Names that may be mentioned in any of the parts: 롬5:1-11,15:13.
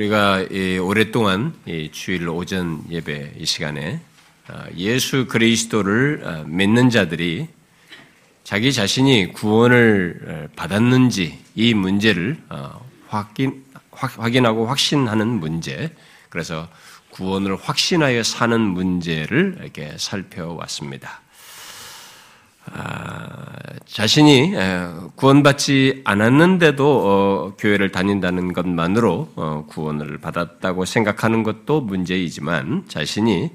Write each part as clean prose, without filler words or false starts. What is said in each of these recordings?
우리가 오랫동안 주일 오전 예배 이 시간에 예수 그리스도를 믿는 자들이 자기 자신이 구원을 받았는지 이 문제를 확인하고 확신하는 문제, 그래서 구원을 확신하여 사는 문제를 이렇게 살펴왔습니다. 자신이 구원받지 않았는데도 교회를 다닌다는 것만으로 구원을 받았다고 생각하는 것도 문제이지만, 자신이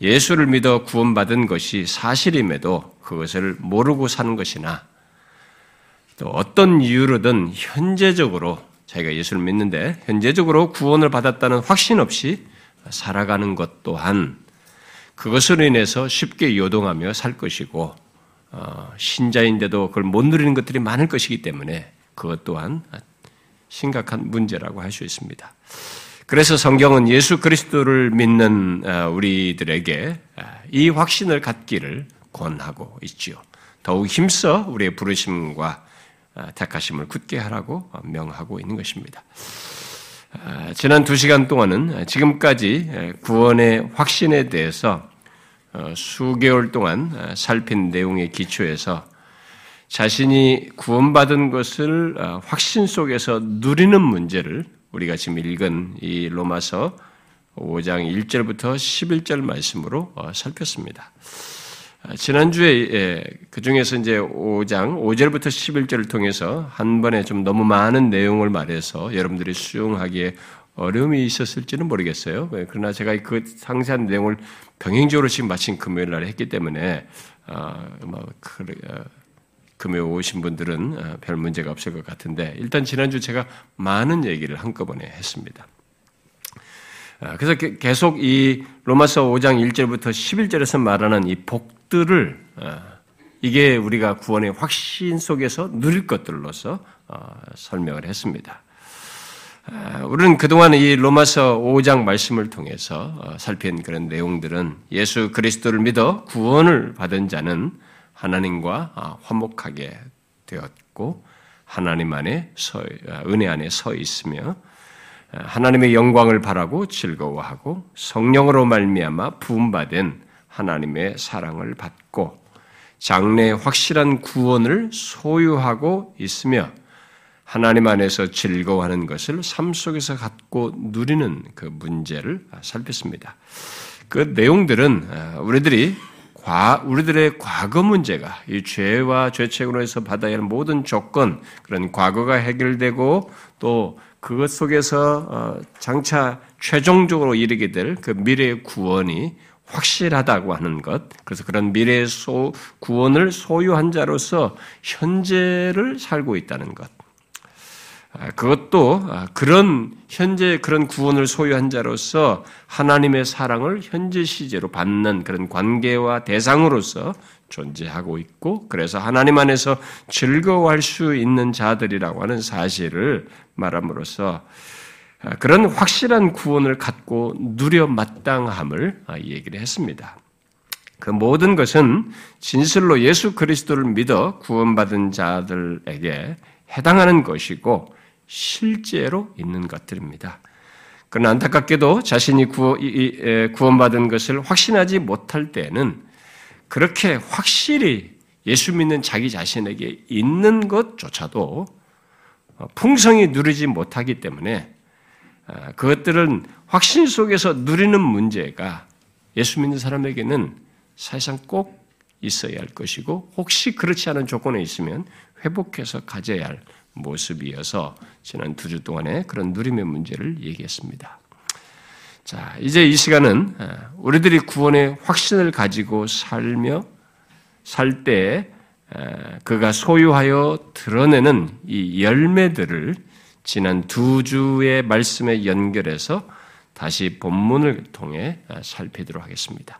예수를 믿어 구원받은 것이 사실임에도 그것을 모르고 사는 것이나, 또 어떤 이유로든 현재적으로 자기가 예수를 믿는데 현재적으로 구원을 받았다는 확신 없이 살아가는 것 또한 그것으로 인해서 쉽게 요동하며 살 것이고, 신자인데도 그걸 못 누리는 것들이 많을 것이기 때문에 그것 또한 심각한 문제라고 할 수 있습니다. 그래서 성경은 예수 그리스도를 믿는 우리들에게 이 확신을 갖기를 권하고 있지요. 더욱 힘써 우리의 부르심과 택하심을 굳게 하라고 명하고 있는 것입니다. 지난 2시간 동안은 지금까지 구원의 확신에 대해서 수개월 동안 살핀 내용의 기초에서 자신이 구원받은 것을 확신 속에서 누리는 문제를 우리가 지금 읽은 이 로마서 5장 1절부터 11절 말씀으로 살폈습니다. 지난주에 그 중에서 이제 5장 5절부터 11절을 통해서 한 번에 좀 너무 많은 내용을 말해서 여러분들이 수용하기에 어려움이 있었을지는 모르겠어요. 그러나 제가 그 상세한 내용을 병행적으로 지금 마친 금요일 날에 했기 때문에 금요일 오신 분들은 별 문제가 없을 것 같은데, 일단 지난주 제가 많은 얘기를 한꺼번에 했습니다. 그래서 계속 이 로마서 5장 1절부터 11절에서 말하는 이 복들을, 이게 우리가 구원의 확신 속에서 누릴 것들로서 설명을 했습니다. 우리는 그동안 이 로마서 5장 말씀을 통해서 살핀 그런 내용들은 예수 그리스도를 믿어 구원을 받은 자는 하나님과 화목하게 되었고 하나님 안에 은혜 안에 서 있으며 하나님의 영광을 바라고 즐거워하고 성령으로 말미암아 부음받은 하나님의 사랑을 받고 장래의 확실한 구원을 소유하고 있으며 하나님 안에서 즐거워하는 것을 삶 속에서 갖고 누리는 그 문제를 살폈습니다. 그 내용들은 우리들의 과거 문제가 이 죄와 죄책으로 해서 받아야 할 모든 조건, 그런 과거가 해결되고 또 그것 속에서 장차 최종적으로 이르게 될 그 미래의 구원이 확실하다고 하는 것, 그래서 그런 미래의 구원을 소유한 자로서 현재를 살고 있다는 것, 그것도 그런 현재 그런 구원을 소유한 자로서 하나님의 사랑을 현재 시제로 받는 그런 관계와 대상으로서 존재하고 있고, 그래서 하나님 안에서 즐거워할 수 있는 자들이라고 하는 사실을 말함으로써 그런 확실한 구원을 갖고 누려 마땅함을 얘기를 했습니다. 그 모든 것은 진실로 예수 그리스도를 믿어 구원받은 자들에게 해당하는 것이고 실제로 있는 것들입니다. 그러나 안타깝게도 자신이 구원받은 것을 확신하지 못할 때는 그렇게 확실히 예수 믿는 자기 자신에게 있는 것조차도 풍성히 누리지 못하기 때문에 그것들은 확신 속에서 누리는 문제가 예수 믿는 사람에게는 사실상 꼭 있어야 할 것이고, 혹시 그렇지 않은 조건에 있으면 회복해서 가져야 할 모습이어서 지난 2주 동안에 그런 누림의 문제를 얘기했습니다. 자, 이제 이 시간은 우리들이 구원의 확신을 가지고 살며 살 때 그가 소유하여 드러내는 이 열매들을 지난 2주의 말씀에 연결해서 다시 본문을 통해 살피도록 하겠습니다.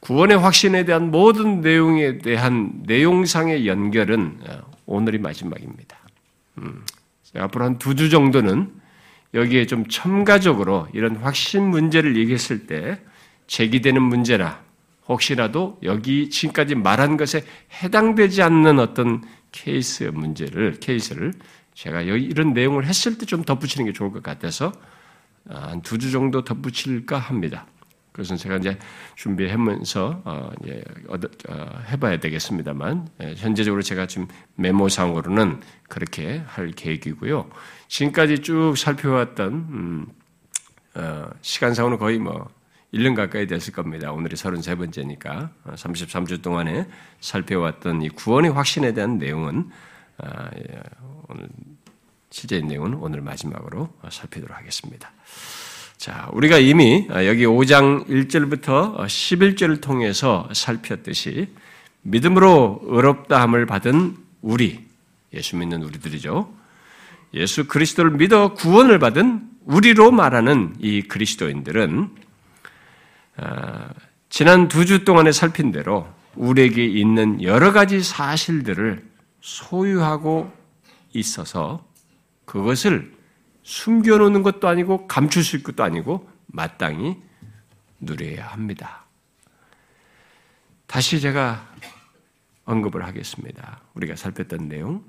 구원의 확신에 대한 모든 내용에 대한 내용상의 연결은 오늘이 마지막입니다. 앞으로 한 2주 정도는 여기에 좀 첨가적으로 이런 확신 문제를 얘기했을 때 제기되는 문제나 혹시라도 여기 지금까지 말한 것에 해당되지 않는 어떤 케이스의 문제를, 케이스를 제가 여기 이런 내용을 했을 때 좀 덧붙이는 게 좋을 것 같아서 한 2주 정도 덧붙일까 합니다. 그것은 제가 이제 준비하면서 해봐야 되겠습니다만 현재적으로 제가 지금 메모상으로는 그렇게 할 계획이고요. 지금까지 쭉 살펴왔던 시간상으로 거의 1년 가까이 됐을 겁니다. 오늘이 33번째니까 33주 동안에 살펴왔던 이 구원의 확신에 대한 내용은 오늘 실제인 내용은 오늘 마지막으로 살피도록 하겠습니다. 자, 우리가 이미 여기 5장 1절부터 11절을 통해서 살폈듯이 믿음으로 의롭다함을 받은 우리, 예수 믿는 우리들이죠. 예수 그리스도를 믿어 구원을 받은 우리로 말하는 이 그리스도인들은 지난 2주 동안에 살핀 대로 우리에게 있는 여러 가지 사실들을 소유하고 있어서 그것을 숨겨놓는 것도 아니고 감출 수 있는 것도 아니고 마땅히 누려야 합니다. 다시 제가 언급을 하겠습니다. 우리가 살폈던 내용,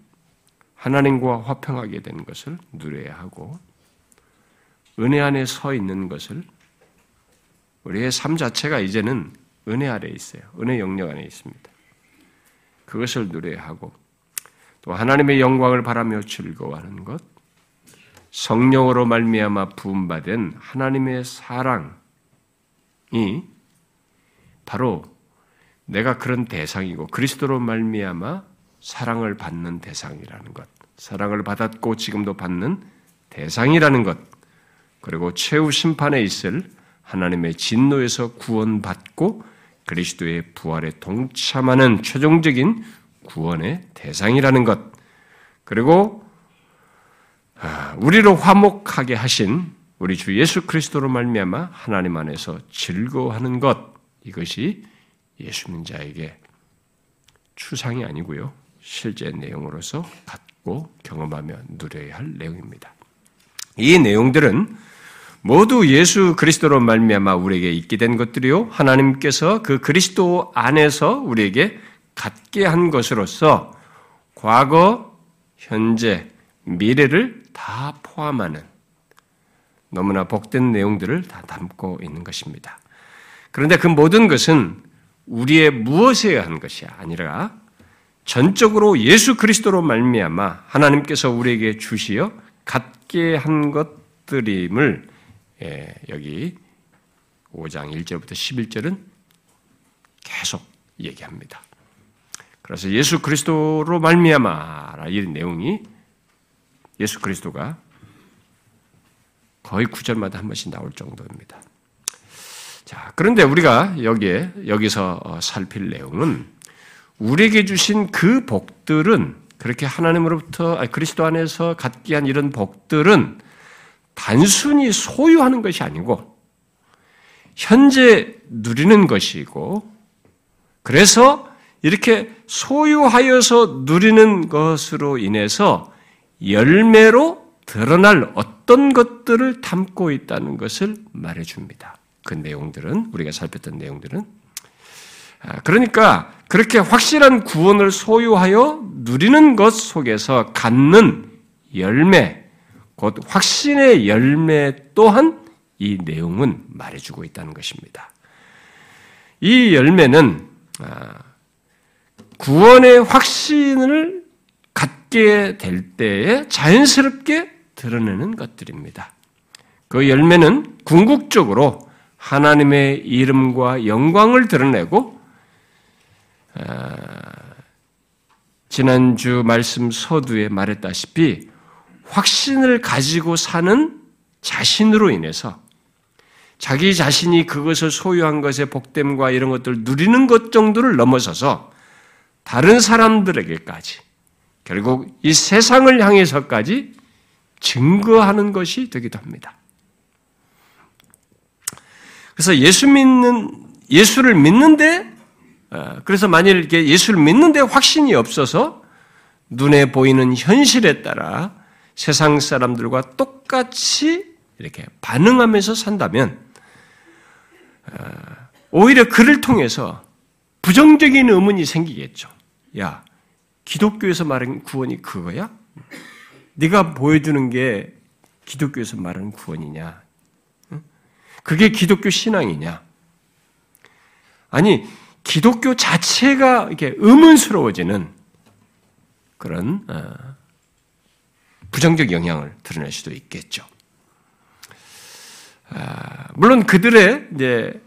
하나님과 화평하게 된 것을 누려야 하고 은혜 안에 서 있는 것을, 우리의 삶 자체가 이제는 은혜 아래에 있어요. 은혜 영역 안에 있습니다. 그것을 누려야 하고 또 하나님의 영광을 바라며 즐거워하는 것, 성령으로 말미암아 부음받은 하나님의 사랑이 바로 내가 그런 대상이고 그리스도로 말미암아 사랑을 받는 대상이라는 것, 사랑을 받았고 지금도 받는 대상이라는 것, 그리고 최후 심판에 있을 하나님의 진노에서 구원받고 그리스도의 부활에 동참하는 최종적인 구원의 대상이라는 것, 그리고 우리로 화목하게 하신 우리 주 예수 그리스도로 말미암아 하나님 안에서 즐거워하는 것, 이것이 예수 믿는 자에게 추상이 아니고요, 실제 내용으로서 갖고 경험하며 누려야 할 내용입니다. 이 내용들은 모두 예수 그리스도로 말미암아 우리에게 있게 된 것들이요, 하나님께서 그 그리스도 안에서 우리에게 갖게 한 것으로서 과거, 현재, 미래를 다 포함하는 너무나 복된 내용들을 다 담고 있는 것입니다. 그런데 그 모든 것은 우리의 무엇에 의한 것이 아니라 전적으로 예수 그리스도로 말미암아 하나님께서 우리에게 주시어 갖게 한 것들임을 여기 5장 1절부터 11절은 계속 얘기합니다. 그래서 예수 그리스도로 말미암아 이 내용이, 예수 그리스도가 거의 9절마다 한 번씩 나올 정도입니다. 자, 그런데 우리가 여기서 살필 내용은 우리에게 주신 그 복들은, 그렇게 하나님으로부터 그리스도 안에서 갖게 한 이런 복들은 단순히 소유하는 것이 아니고 현재 누리는 것이고, 그래서 이렇게 소유하여서 누리는 것으로 인해서 열매로 드러날 어떤 것들을 담고 있다는 것을 말해줍니다. 그 내용들은, 우리가 살폈던 내용들은. 그러니까 그렇게 확실한 구원을 소유하여 누리는 것 속에서 갖는 열매, 곧 확신의 열매 또한 이 내용은 말해주고 있다는 것입니다. 이 열매는 구원의 확신을 갖게 될 때에 자연스럽게 드러내는 것들입니다. 그 열매는 궁극적으로 하나님의 이름과 영광을 드러내고, 지난주 말씀 서두에 말했다시피 확신을 가지고 사는 자신으로 인해서 자기 자신이 그것을 소유한 것의 복됨과 이런 것들을 누리는 것 정도를 넘어서서 다른 사람들에게까지, 결국 이 세상을 향해서까지 증거하는 것이 되기도 합니다. 그래서 예수를 믿는데, 그래서 만일 이렇게 예수를 믿는데 확신이 없어서 눈에 보이는 현실에 따라 세상 사람들과 똑같이 이렇게 반응하면서 산다면, 오히려 그를 통해서 부정적인 의문이 생기겠죠. 야, 기독교에서 말하는 구원이 그거야? 네가 보여주는 게 기독교에서 말하는 구원이냐? 그게 기독교 신앙이냐? 아니, 기독교 자체가 이렇게 의문스러워지는 그런 부정적 영향을 드러낼 수도 있겠죠. 물론 그들의 이제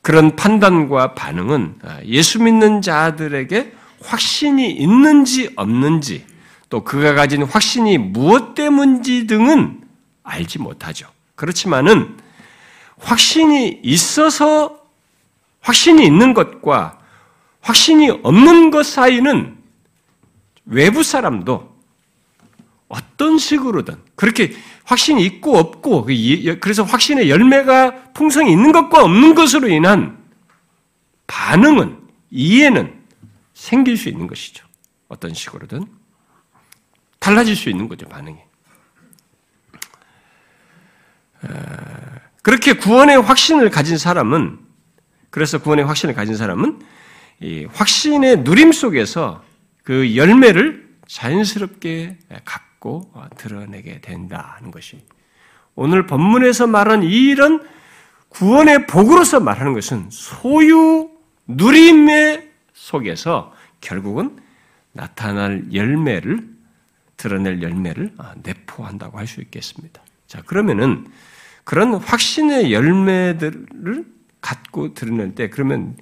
그런 판단과 반응은 예수 믿는 자들에게 확신이 있는지 없는지 또 그가 가진 확신이 무엇 때문인지 등은 알지 못하죠. 그렇지만은 확신이 있어서 확신이 있는 것과 확신이 없는 것 사이는 외부 사람도 어떤 식으로든 그렇게 확신이 있고 없고 그래서 확신의 열매가 풍성히 있는 것과 없는 것으로 인한 반응은 이해는 생길 수 있는 것이죠. 어떤 식으로든 달라질 수 있는 거죠. 반응이. 그렇게 구원의 확신을 가진 사람은 그래서 구원의 확신을 가진 사람은 이 확신의 누림 속에서 그 열매를 자연스럽게 갖고 드러내게 된다는 것이 오늘 본문에서 말한 이런 구원의 복으로서 말하는 것은 소유 누림의 속에서 결국은 나타날 열매를 드러낼 열매를 내포한다고 할 수 있겠습니다. 자, 그러면은 그런 확신의 열매들을 갖고 드러낼 때 그러면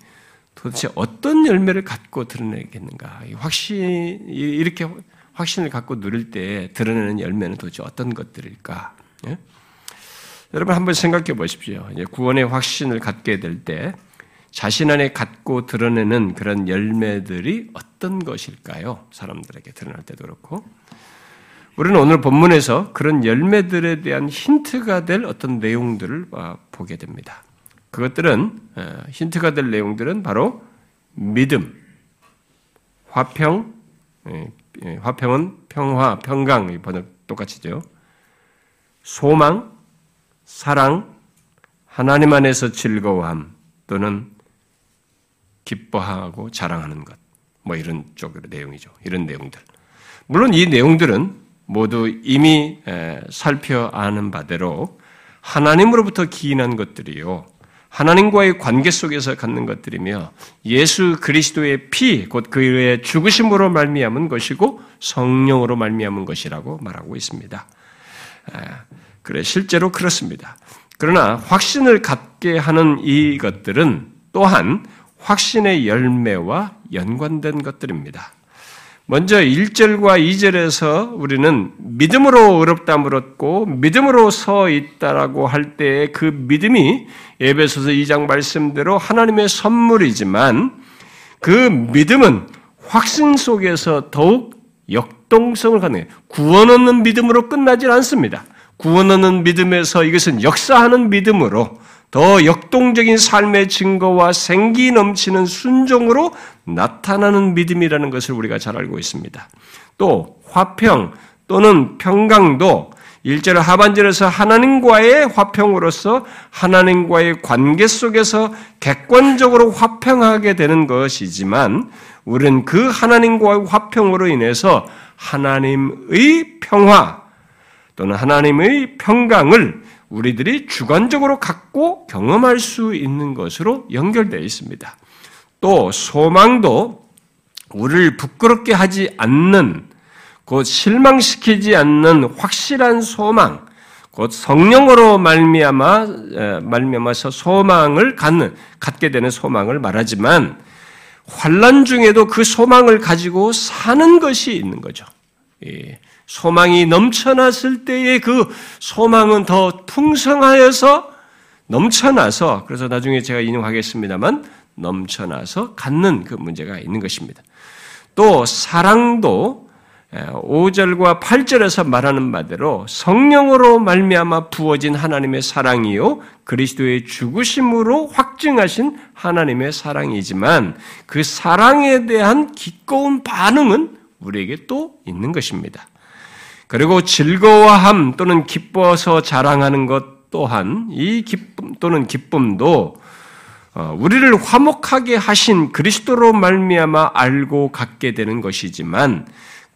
도대체 어떤 열매를 갖고 드러내겠는가? 확신 이렇게 확신을 갖고 누릴 때 드러내는 열매는 도대체 어떤 것들일까? 예? 여러분 한번 생각해 보십시오. 구원의 확신을 갖게 될 때 자신 안에 갖고 드러내는 그런 열매들이 어떤 것일까요? 사람들에게 드러날 때도 그렇고. 우리는 오늘 본문에서 그런 열매들에 대한 힌트가 될 어떤 내용들을 보게 됩니다. 그것들은 힌트가 될 내용들은 바로 믿음, 화평, 화평은 평화, 평강 번역 똑같이죠. 소망, 사랑, 하나님 안에서 즐거워함 또는 기뻐하고 자랑하는 것, 뭐 이런 쪽의 내용이죠. 이런 내용들. 물론 이 내용들은 모두 이미 살펴 아는 바대로 하나님으로부터 기인한 것들이요. 하나님과의 관계 속에서 갖는 것들이며 예수 그리스도의 피, 곧 그의 죽으심으로 말미암은 것이고 성령으로 말미암은 것이라고 말하고 있습니다. 그래, 실제로 그렇습니다. 그러나 확신을 갖게 하는 이것들은 또한 확신의 열매와 연관된 것들입니다. 먼저 1절과 2절에서 우리는 믿음으로 의롭다함을 얻고 믿음으로 서 있다라고 할 때의 그 믿음이 에베소서 2장 말씀대로 하나님의 선물이지만 그 믿음은 확신 속에서 더욱 역동성을 갖는 거예요. 구원 얻는 믿음으로 끝나질 않습니다. 구원 얻는 믿음에서 이것은 역사하는 믿음으로 더 역동적인 삶의 증거와 생기 넘치는 순종으로 나타나는 믿음이라는 것을 우리가 잘 알고 있습니다. 또 화평 또는 평강도 1절 하반절에서 하나님과의 화평으로서 하나님과의 관계 속에서 객관적으로 화평하게 되는 것이지만 우리는 그 하나님과의 화평으로 인해서 하나님의 평화 또는 하나님의 평강을 우리들이 주관적으로 갖고 경험할 수 있는 것으로 연결되어 있습니다. 또 소망도 우리를 부끄럽게 하지 않는, 곧 실망시키지 않는 확실한 소망, 곧 성령으로 말미암아서 소망을 갖게 되는 소망을 말하지만 환난 중에도 그 소망을 가지고 사는 것이 있는 거죠. 예. 소망이 넘쳐났을 때의 그 소망은 더 풍성하여서 넘쳐나서 그래서 나중에 제가 인용하겠습니다만 넘쳐나서 갖는 그 문제가 있는 것입니다. 또 사랑도 5절과 8절에서 말하는 바대로 성령으로 말미암아 부어진 하나님의 사랑이요 그리스도의 죽으심으로 확증하신 하나님의 사랑이지만 그 사랑에 대한 기꺼운 반응은 우리에게 또 있는 것입니다. 그리고 즐거워함 또는 기뻐서 자랑하는 것 또한 이 기쁨 또는 기쁨도 우리를 화목하게 하신 그리스도로 말미암아 알고 갖게 되는 것이지만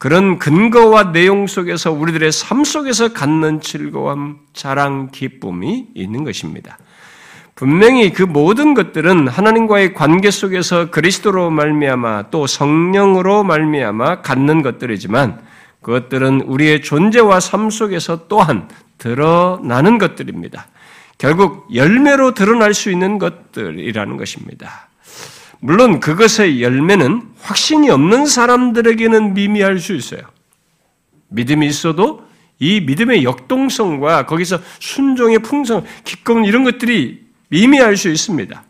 그런 근거와 내용 속에서 우리들의 삶 속에서 갖는 즐거움, 자랑, 기쁨이 있는 것입니다. 분명히 그 모든 것들은 하나님과의 관계 속에서 그리스도로 말미암아 또 성령으로 말미암아 갖는 것들이지만 그것들은 우리의 존재와 삶 속에서 또한 드러나는 것들입니다. 결국 열매로 드러날 수 있는 것들이라는 것입니다. 물론 그것의 열매는 확신이 없는 사람들에게는 미미할 수 있어요. 믿음이 있어도 이 믿음의 역동성과 거기서 순종의 풍성, 기꺼움 이런 것들이 미미할 수 있습니다.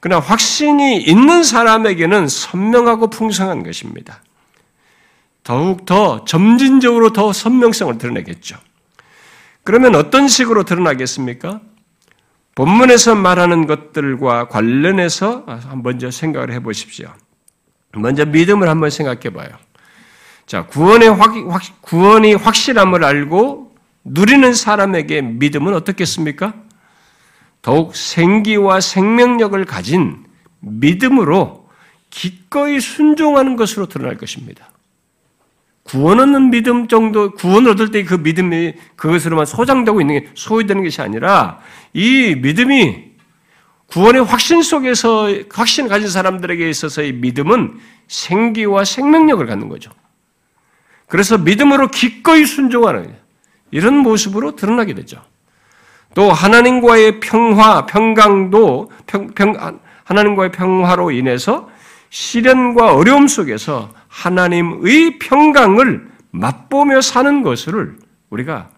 그러나 확신이 있는 사람에게는 선명하고 풍성한 것입니다. 더욱 더 점진적으로 더 선명성을 드러내겠죠. 그러면 어떤 식으로 드러나겠습니까? 본문에서 말하는 것들과 관련해서 먼저 생각을 해보십시오. 먼저 믿음을 한번 생각해봐요. 자, 구원이 확실함을 알고 누리는 사람에게 믿음은 어떻겠습니까? 더욱 생기와 생명력을 가진 믿음으로 기꺼이 순종하는 것으로 드러날 것입니다. 구원 얻는 믿음 정도, 구원을 얻을 때 그 믿음이 그것으로만 소장되고 있는 게 소유되는 것이 아니라 이 믿음이 구원의 확신 속에서 확신을 가진 사람들에게 있어서의 믿음은 생기와 생명력을 갖는 거죠. 그래서 믿음으로 기꺼이 순종하는 이런 모습으로 드러나게 되죠. 또 하나님과의 하나님과의 평화로 인해서 시련과 어려움 속에서 하나님의 평강을 맛보며 사는 것을 우리가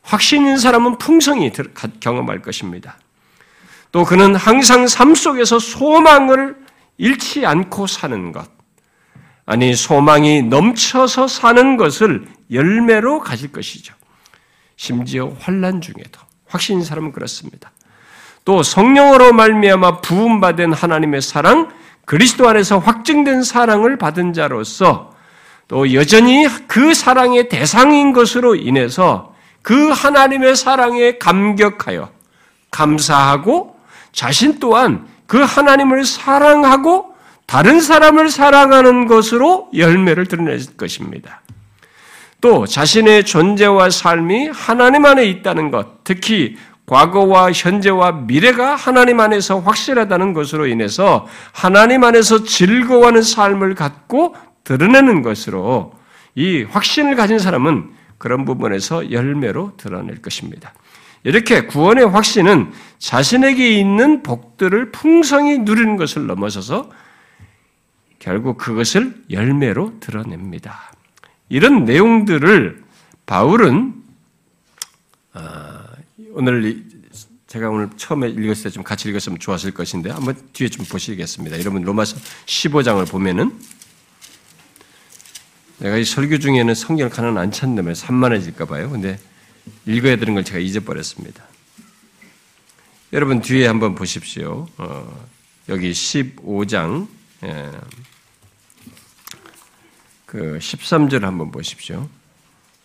확신인 사람은 풍성히 경험할 것입니다. 또 그는 항상 삶 속에서 소망을 잃지 않고 사는 것, 아니 소망이 넘쳐서 사는 것을 열매로 가질 것이죠. 심지어 환난 중에도 확신인 사람은 그렇습니다. 또 성령으로 말미암아 부음받은 하나님의 사랑, 그리스도 안에서 확증된 사랑을 받은 자로서 또 여전히 그 사랑의 대상인 것으로 인해서 그 하나님의 사랑에 감격하여 감사하고 자신 또한 그 하나님을 사랑하고 다른 사람을 사랑하는 것으로 열매를 드러낼 것입니다. 또 자신의 존재와 삶이 하나님 안에 있다는 것, 특히 과거와 현재와 미래가 하나님 안에서 확실하다는 것으로 인해서 하나님 안에서 즐거워하는 삶을 갖고 드러내는 것으로 이 확신을 가진 사람은 그런 부분에서 열매로 드러낼 것입니다. 이렇게 구원의 확신은 자신에게 있는 복들을 풍성히 누리는 것을 넘어서서 결국 그것을 열매로 드러냅니다. 이런 내용들을 바울은 제가 오늘 처음에 읽었을 때 좀 같이 읽었으면 좋았을 것인데 한번 뒤에 좀 보시겠습니다. 여러분 로마서 15장을 보면은 내가 이 설교 중에는 성경을 가는 안 찾는다면 산만해질까 봐요. 근데 읽어야 되는 걸 제가 잊어버렸습니다. 여러분 뒤에 한번 보십시오. 여기 15장 그 13절 한번 보십시오.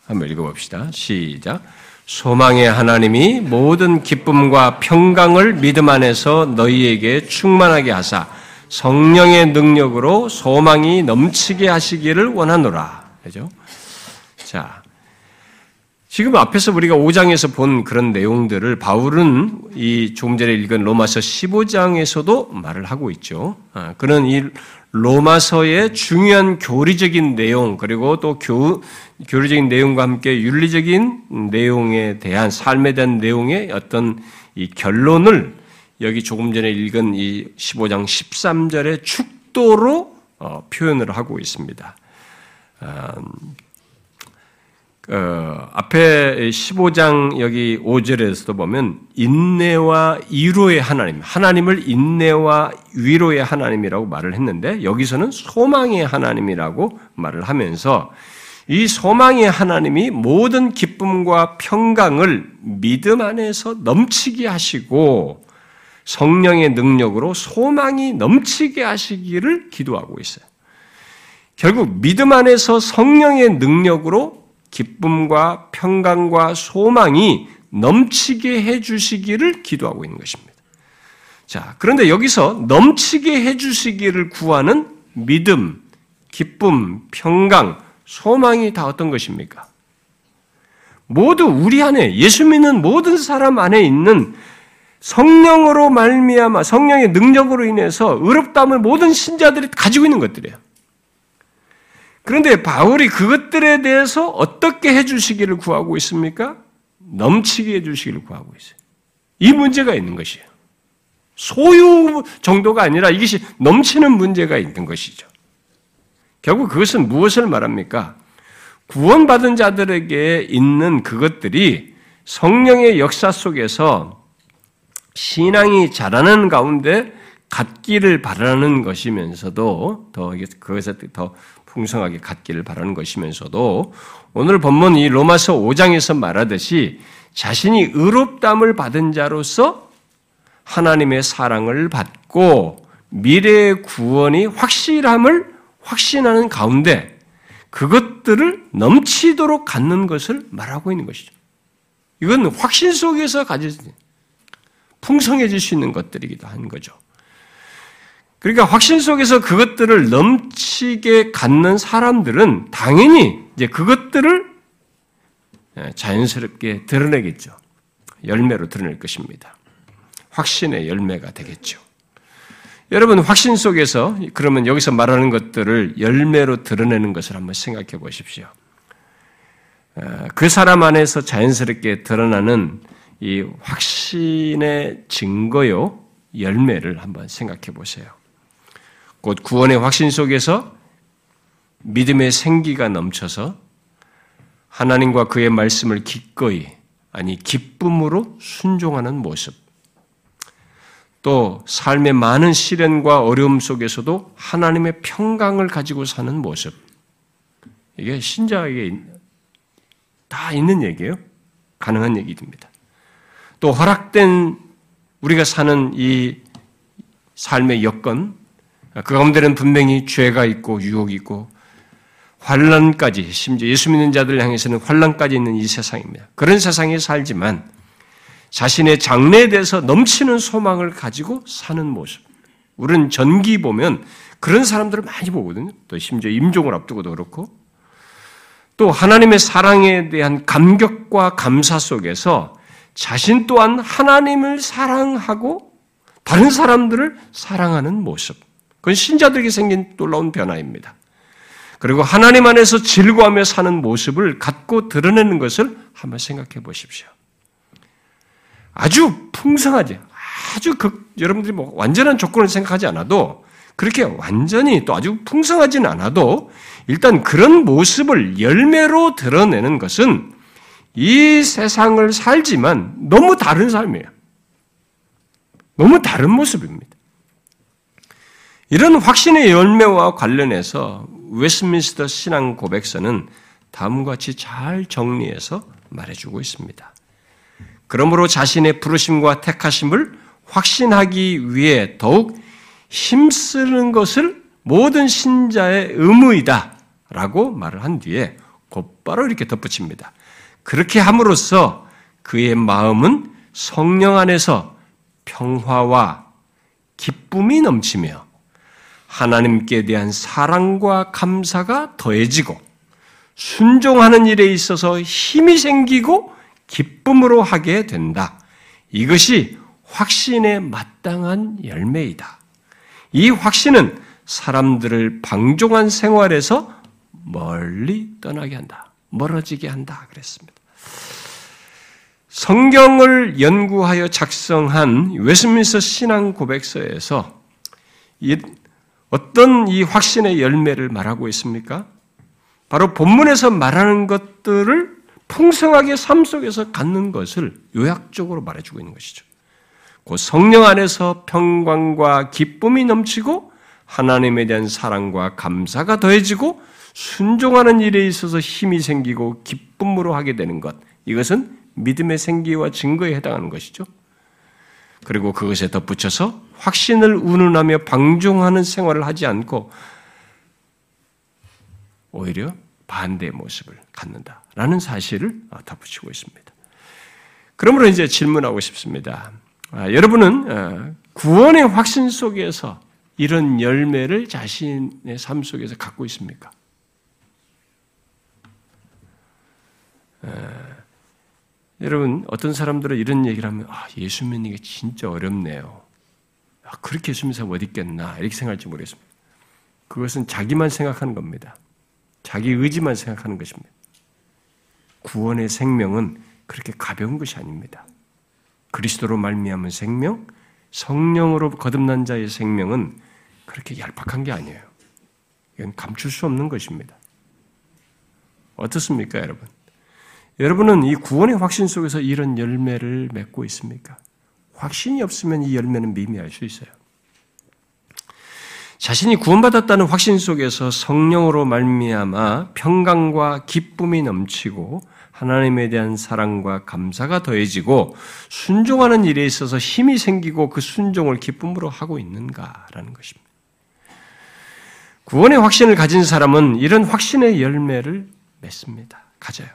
한번 읽어봅시다. 시작. 소망의 하나님이 모든 기쁨과 평강을 믿음 안에서 너희에게 충만하게 하사 성령의 능력으로 소망이 넘치게 하시기를 원하노라. 그죠? 자, 지금 앞에서 우리가 5장에서 본 그런 내용들을 바울은 이 조금 전에 읽은 로마서 15장에서도 말을 하고 있죠. 그는 이 로마서의 중요한 교리적인 내용 그리고 또 교리적인 내용과 함께 윤리적인 내용에 대한 삶에 대한 내용의 어떤 이 결론을 여기 조금 전에 읽은 이 15장 13절의 축도로 표현을 하고 있습니다. 앞에 15장 여기 5절에서도 보면 인내와 위로의 하나님, 하나님을 인내와 위로의 하나님이라고 말을 했는데 여기서는 소망의 하나님이라고 말을 하면서 이 소망의 하나님이 모든 기쁨과 평강을 믿음 안에서 넘치게 하시고 성령의 능력으로 소망이 넘치게 하시기를 기도하고 있어요. 결국 믿음 안에서 성령의 능력으로 기쁨과 평강과 소망이 넘치게 해주시기를 기도하고 있는 것입니다. 자, 그런데 여기서 넘치게 해주시기를 구하는 믿음, 기쁨, 평강, 소망이 다 어떤 것입니까? 모두 우리 안에, 예수 믿는 모든 사람 안에 있는 성령으로 말미암아 성령의 능력으로 인해서 의롭다함을 모든 신자들이 가지고 있는 것들이에요. 그런데 바울이 그것들에 대해서 어떻게 해주시기를 구하고 있습니까? 넘치게 해주시기를 구하고 있어요. 이 문제가 있는 것이에요. 소유 정도가 아니라 이것이 넘치는 문제가 있는 것이죠. 결국 그것은 무엇을 말합니까? 구원받은 자들에게 있는 그것들이 성령의 역사 속에서 신앙이 자라는 가운데 갖기를 바라는 것이면서도 더 그것에 더 풍성하게 갖기를 바라는 것이면서도 오늘 본문 이 로마서 5장에서 말하듯이 자신이 의롭다함을 받은 자로서 하나님의 사랑을 받고 미래의 구원이 확실함을 확신하는 가운데 그것들을 넘치도록 갖는 것을 말하고 있는 것이죠. 이건 확신 속에서 가질 수 있는, 풍성해질 수 있는 것들이기도 한 거죠. 그러니까 확신 속에서 그것들을 넘치게 갖는 사람들은 당연히 이제 그것들을 자연스럽게 드러내겠죠. 열매로 드러낼 것입니다. 확신의 열매가 되겠죠. 여러분, 확신 속에서 그러면 여기서 말하는 것들을 열매로 드러내는 것을 한번 생각해 보십시오. 그 사람 안에서 자연스럽게 드러나는 이 확신의 증거요, 열매를 한번 생각해 보세요. 곧 구원의 확신 속에서 믿음의 생기가 넘쳐서 하나님과 그의 말씀을 기꺼이, 아니 기쁨으로 순종하는 모습, 또 삶의 많은 시련과 어려움 속에서도 하나님의 평강을 가지고 사는 모습, 이게 신자에게 다 있는 얘기예요. 가능한 얘기입니다. 또 허락된 우리가 사는 이 삶의 여건, 그 가운데는 분명히 죄가 있고 유혹이 있고 환난까지, 심지어 예수 믿는 자들을 향해서는 환난까지 있는 이 세상입니다. 그런 세상에 살지만 자신의 장래에 대해서 넘치는 소망을 가지고 사는 모습. 우리는 전기 보면 그런 사람들을 많이 보거든요. 또 심지어 임종을 앞두고도 그렇고. 또 하나님의 사랑에 대한 감격과 감사 속에서 자신 또한 하나님을 사랑하고 다른 사람들을 사랑하는 모습. 그건 신자들에게 생긴 놀라운 변화입니다. 그리고 하나님 안에서 즐거워하며 사는 모습을 갖고 드러내는 것을 한번 생각해 보십시오. 아주 풍성하지, 아주 여러분들이 뭐 완전한 조건을 생각하지 않아도, 그렇게 완전히 또 아주 풍성하진 않아도, 일단 그런 모습을 열매로 드러내는 것은 이 세상을 살지만 너무 다른 삶이에요. 너무 다른 모습입니다. 이런 확신의 열매와 관련해서 웨스민스터 신앙 고백서는 다음과 같이 잘 정리해서 말해주고 있습니다. 그러므로 자신의 부르심과 택하심을 확신하기 위해 더욱 힘쓰는 것을 모든 신자의 의무이다 라고 말을 한 뒤에 곧바로 이렇게 덧붙입니다. 그렇게 함으로써 그의 마음은 성령 안에서 평화와 기쁨이 넘치며 하나님께 대한 사랑과 감사가 더해지고 순종하는 일에 있어서 힘이 생기고 기쁨으로 하게 된다. 이것이 확신에 마땅한 열매이다. 이 확신은 사람들을 방종한 생활에서 멀리 떠나게 한다. 멀어지게 한다. 그랬습니다. 성경을 연구하여 작성한 웨스민스터 신앙 고백서에서 어떤 이 확신의 열매를 말하고 있습니까? 바로 본문에서 말하는 것들을 풍성하게 삶 속에서 갖는 것을 요약적으로 말해주고 있는 것이죠. 곧 성령 안에서 평강과 기쁨이 넘치고 하나님에 대한 사랑과 감사가 더해지고 순종하는 일에 있어서 힘이 생기고 기쁨으로 하게 되는 것. 이것은 믿음의 생기와 증거에 해당하는 것이죠. 그리고 그것에 덧붙여서 확신을 운운하며 방종하는 생활을 하지 않고 오히려 반대의 모습을 갖는다라는 사실을 덧붙이고 있습니다. 그러므로 이제 질문하고 싶습니다. 여러분은 구원의 확신 속에서 이런 열매를 자신의 삶 속에서 갖고 있습니까? 여러분 어떤 사람들은 이런 얘기를 하면 예수 믿는 게 진짜 어렵네요. 그렇게 예수 믿는 사람 어디 있겠나 이렇게 생각할지 모르겠습니다. 그것은 자기만 생각하는 겁니다. 자기 의지만 생각하는 것입니다. 구원의 생명은 그렇게 가벼운 것이 아닙니다. 그리스도로 말미암은 생명, 성령으로 거듭난 자의 생명은 그렇게 얄팍한 게 아니에요. 이건 감출 수 없는 것입니다. 어떻습니까, 여러분? 여러분은 이 구원의 확신 속에서 이런 열매를 맺고 있습니까? 확신이 없으면 이 열매는 미미할 수 있어요. 자신이 구원받았다는 확신 속에서 성령으로 말미암아 평강과 기쁨이 넘치고 하나님에 대한 사랑과 감사가 더해지고 순종하는 일에 있어서 힘이 생기고 그 순종을 기쁨으로 하고 있는가라는 것입니다. 구원의 확신을 가진 사람은 이런 확신의 열매를 맺습니다. 가져요.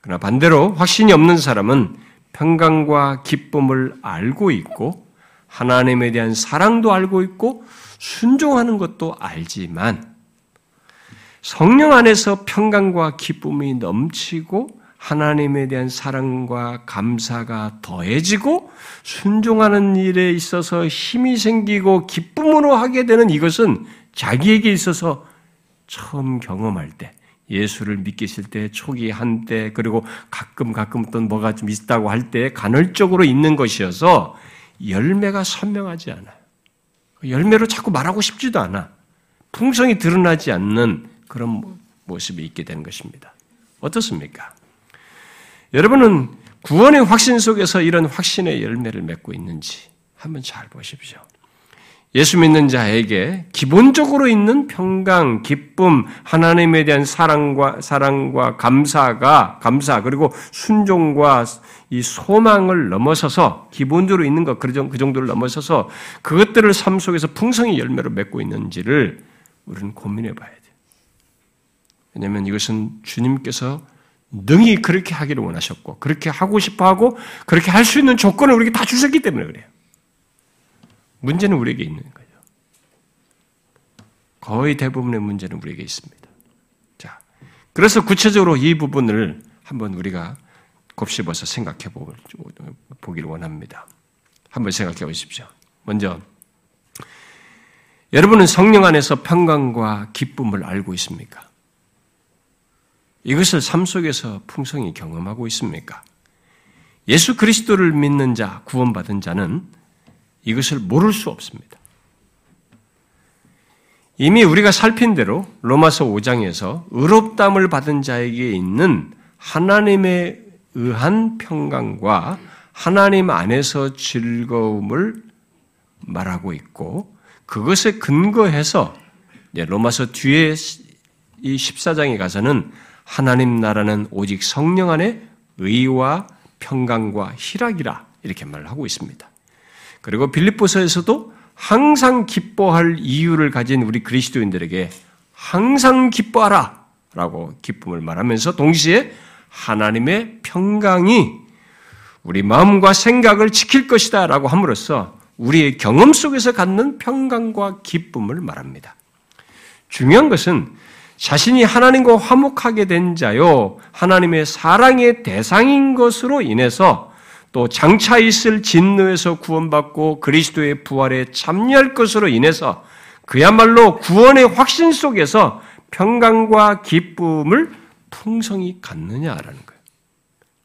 그러나 반대로 확신이 없는 사람은 평강과 기쁨을 알고 있고 하나님에 대한 사랑도 알고 있고 순종하는 것도 알지만 성령 안에서 평강과 기쁨이 넘치고 하나님에 대한 사랑과 감사가 더해지고 순종하는 일에 있어서 힘이 생기고 기쁨으로 하게 되는 이것은 자기에게 있어서 처음 경험할 때 예수를 믿기실 때 초기 한때 그리고 가끔 또 뭐가 좀 있다고 할 때 간헐적으로 있는 것이어서 열매가 선명하지 않아요. 열매로 자꾸 말하고 싶지도 않아. 풍성이 드러나지 않는 그런 모습이 있게 되는 것입니다. 어떻습니까? 여러분은 구원의 확신 속에서 이런 확신의 열매를 맺고 있는지 한번 잘 보십시오. 예수 믿는 자에게 기본적으로 있는 평강, 기쁨, 하나님에 대한 사랑과 감사 그리고 순종과 이 소망을 넘어서서 기본적으로 있는 것 그 정도를 넘어서서 그것들을 삶 속에서 풍성히 열매로 맺고 있는지를 우리는 고민해 봐야 돼요. 왜냐하면 이것은 주님께서 능히 그렇게 하기를 원하셨고 그렇게 하고 싶어하고 그렇게 할 수 있는 조건을 우리에게 다 주셨기 때문에 그래요. 문제는 우리에게 있는 거죠. 거의 대부분의 문제는 우리에게 있습니다. 자, 그래서 구체적으로 이 부분을 한번 우리가 곱씹어서 생각해 보기를 원합니다. 한번 생각해 보십시오. 먼저, 여러분은 성령 안에서 평강과 기쁨을 알고 있습니까? 이것을 삶 속에서 풍성히 경험하고 있습니까? 예수 그리스도를 믿는 자, 구원받은 자는 이것을 모를 수 없습니다. 이미 우리가 살핀 대로 로마서 5장에서 의롭다함을 받은 자에게 있는 하나님에 의한 평강과 하나님 안에서 즐거움을 말하고 있고 그것에 근거해서 로마서 뒤에 이 14장에 가서는 하나님 나라는 오직 성령 안에 의와 평강과 희락이라 이렇게 말을 하고 있습니다. 그리고 빌립보서에서도 항상 기뻐할 이유를 가진 우리 그리스도인들에게 항상 기뻐하라 라고 기쁨을 말하면서 동시에 하나님의 평강이 우리 마음과 생각을 지킬 것이다 라고 함으로써 우리의 경험 속에서 갖는 평강과 기쁨을 말합니다. 중요한 것은 자신이 하나님과 화목하게 된 자요, 하나님의 사랑의 대상인 것으로 인해서 또 장차 있을 진노에서 구원받고 그리스도의 부활에 참여할 것으로 인해서 그야말로 구원의 확신 속에서 평강과 기쁨을 풍성히 갖느냐라는 거예요.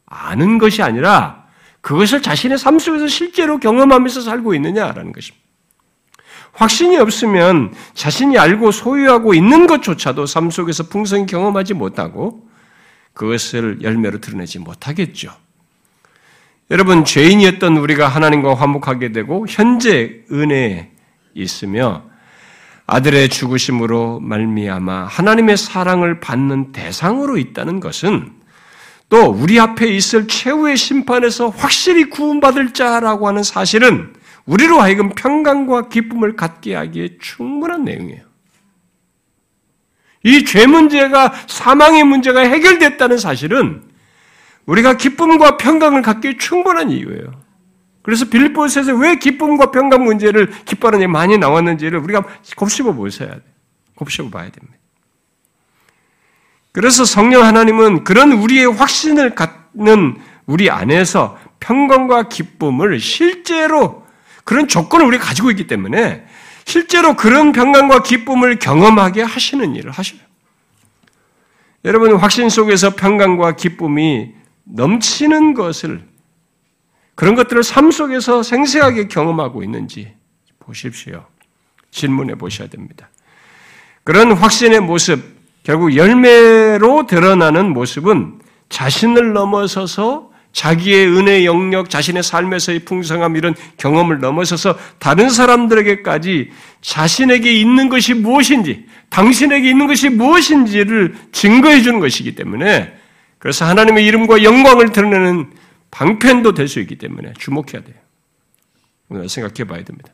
아는 것이 아니라 그것을 자신의 삶 속에서 실제로 경험하면서 살고 있느냐라는 것입니다. 확신이 없으면 자신이 알고 소유하고 있는 것조차도 삶 속에서 풍성히 경험하지 못하고 그것을 열매로 드러내지 못하겠죠. 여러분, 죄인이었던 우리가 하나님과 화목하게 되고 현재 은혜에 있으며 아들의 죽으심으로 말미암아 하나님의 사랑을 받는 대상으로 있다는 것은 또 우리 앞에 있을 최후의 심판에서 확실히 구원받을 자라고 하는 사실은 우리로 하여금 평강과 기쁨을 갖게 하기에 충분한 내용이에요. 이 죄 문제가 사망의 문제가 해결됐다는 사실은 우리가 기쁨과 평강을 갖기에 충분한 이유예요. 그래서 빌립보서에서 왜 기쁨과 평강 문제를 기뻐하는 게 많이 나왔는지를 우리가 곱씹어 보셔야 돼요. 곱씹어 봐야 됩니다. 그래서 성령 하나님은 그런 우리의 확신을 갖는 우리 안에서 평강과 기쁨을 실제로 그런 조건을 우리가 가지고 있기 때문에 실제로 그런 평강과 기쁨을 경험하게 하시는 일을 하셔요. 여러분, 확신 속에서 평강과 기쁨이 넘치는 것을, 그런 것들을 삶 속에서 생생하게 경험하고 있는지 보십시오. 질문해 보셔야 됩니다. 그런 확신의 모습, 결국 열매로 드러나는 모습은 자신을 넘어서서 자기의 은혜 영역, 자신의 삶에서의 풍성함, 이런 경험을 넘어서서 다른 사람들에게까지 자신에게 있는 것이 무엇인지, 당신에게 있는 것이 무엇인지를 증거해 주는 것이기 때문에, 그래서 하나님의 이름과 영광을 드러내는 방편도 될 수 있기 때문에 주목해야 돼요. 오늘 생각해 봐야 됩니다.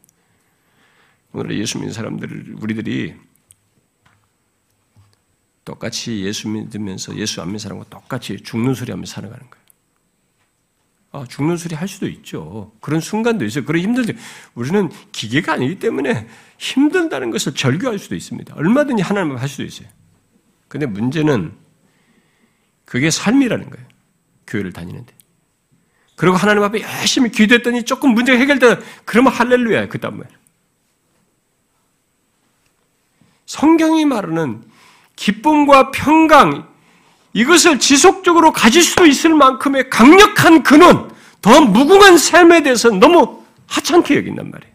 오늘 예수 믿는 사람들을 우리들이 똑같이 예수 믿으면서 예수 안 믿는 사람과 똑같이 죽는 소리 하면서 살아가는 거예요. 아, 죽는 소리 할 수도 있죠. 그런 순간도 있어요. 그런 힘든데 우리는 기계가 아니기 때문에 힘든다는 것을 절규할 수도 있습니다. 얼마든지 하나님 앞에 할 수도 있어요. 근데 문제는 그게 삶이라는 거예요. 교회를 다니는데. 그리고 하나님 앞에 열심히 기도했더니 조금 문제가 해결되다. 그러면 할렐루야. 그 다음 말이에요. 성경이 말하는 기쁨과 평강, 이것을 지속적으로 가질 수도 있을 만큼의 강력한 근원, 더 무궁한 삶에 대해서는 너무 하찮게 여긴단 말이에요.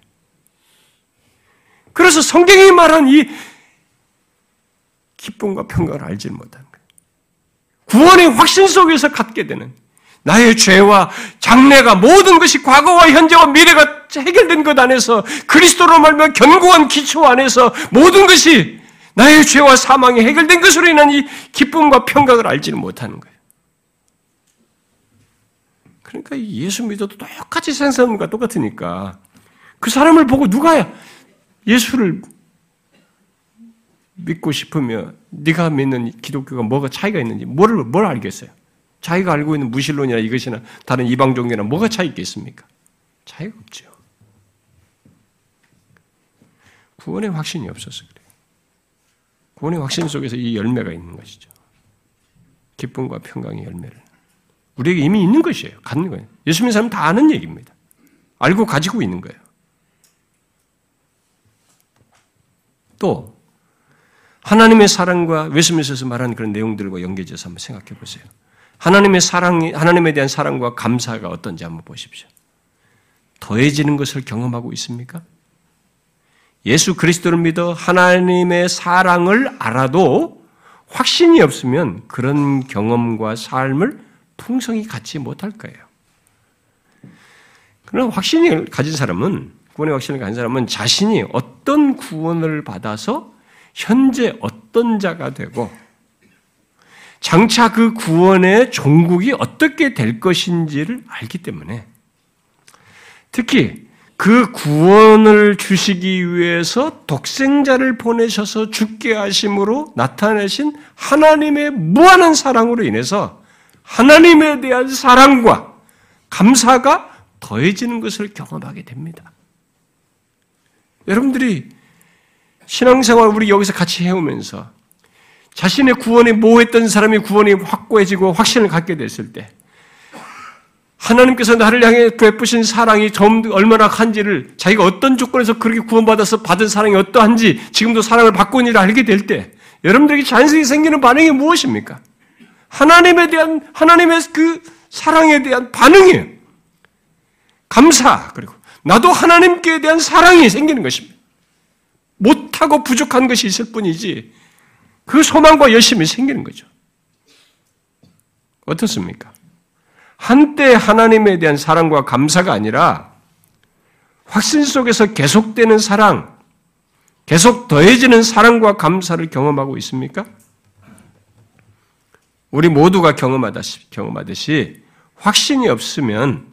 그래서 성경이 말한 이 기쁨과 평강을 알지 못하는 거예요. 구원의 확신 속에서 갖게 되는 나의 죄와 장래가 모든 것이 과거와 현재와 미래가 해결된 것 안에서 그리스도로 말미암아 견고한 기초 안에서 모든 것이 나의 죄와 사망이 해결된 것으로 인한 이 기쁨과 평강을 알지는 못하는 거예요. 그러니까 예수 믿어도 똑같이 산 사람과 똑같으니까 그 사람을 보고 누가 예수를 믿고 싶으며 네가 믿는 기독교가 뭐가 차이가 있는지 뭘 알겠어요? 자기가 알고 있는 무신론이나 이것이나 다른 이방 종교나 뭐가 차이 있겠습니까? 차이가 없죠. 구원의 확신이 없어서 그래요. 구원의 확신 속에서 이 열매가 있는 것이죠. 기쁨과 평강의 열매를. 우리에게 이미 있는 것이에요. 갖는 거예요. 예수 믿는 사람은 다 아는 얘기입니다. 알고 가지고 있는 거예요. 또 하나님의 사랑과 웨스민스에서 말한 그런 내용들과 연계해서 한번 생각해 보세요. 하나님의 사랑이, 하나님에 대한 사랑과 감사가 어떤지 한번 보십시오. 더해지는 것을 경험하고 있습니까? 예수 그리스도를 믿어 하나님의 사랑을 알아도 확신이 없으면 그런 경험과 삶을 풍성히 갖지 못할 거예요. 그러나 확신을 가진 사람은, 구원의 확신을 가진 사람은 자신이 어떤 구원을 받아서 현재 어떤 자가 되고 장차 그 구원의 종국이 어떻게 될 것인지를 알기 때문에, 특히 그 구원을 주시기 위해서 독생자를 보내셔서 죽게 하심으로 나타내신 하나님의 무한한 사랑으로 인해서 하나님에 대한 사랑과 감사가 더해지는 것을 경험하게 됩니다. 여러분들이 신앙생활 우리 여기서 같이 해오면서 자신의 구원이 모호했던 사람이 구원이 확고해지고 확신을 갖게 됐을 때 하나님께서 나를 향해 베푸신 사랑이 얼마나 큰지를, 자기가 어떤 조건에서 그렇게 구원받아서 받은 사랑이 어떠한지, 지금도 사랑을 받고 있는지를 알게 될 때 여러분들에게 자연스럽게 생기는 반응이 무엇입니까? 하나님에 대한, 하나님의 그 사랑에 대한 반응이에요. 감사, 그리고 나도 하나님께 대한 사랑이 생기는 것입니다. 못하고 부족한 것이 있을 뿐이지 그 소망과 열심이 생기는 거죠. 어떻습니까? 한때 하나님에 대한 사랑과 감사가 아니라 확신 속에서 계속되는 사랑, 계속 더해지는 사랑과 감사를 경험하고 있습니까? 우리 모두가 경험하듯이 확신이 없으면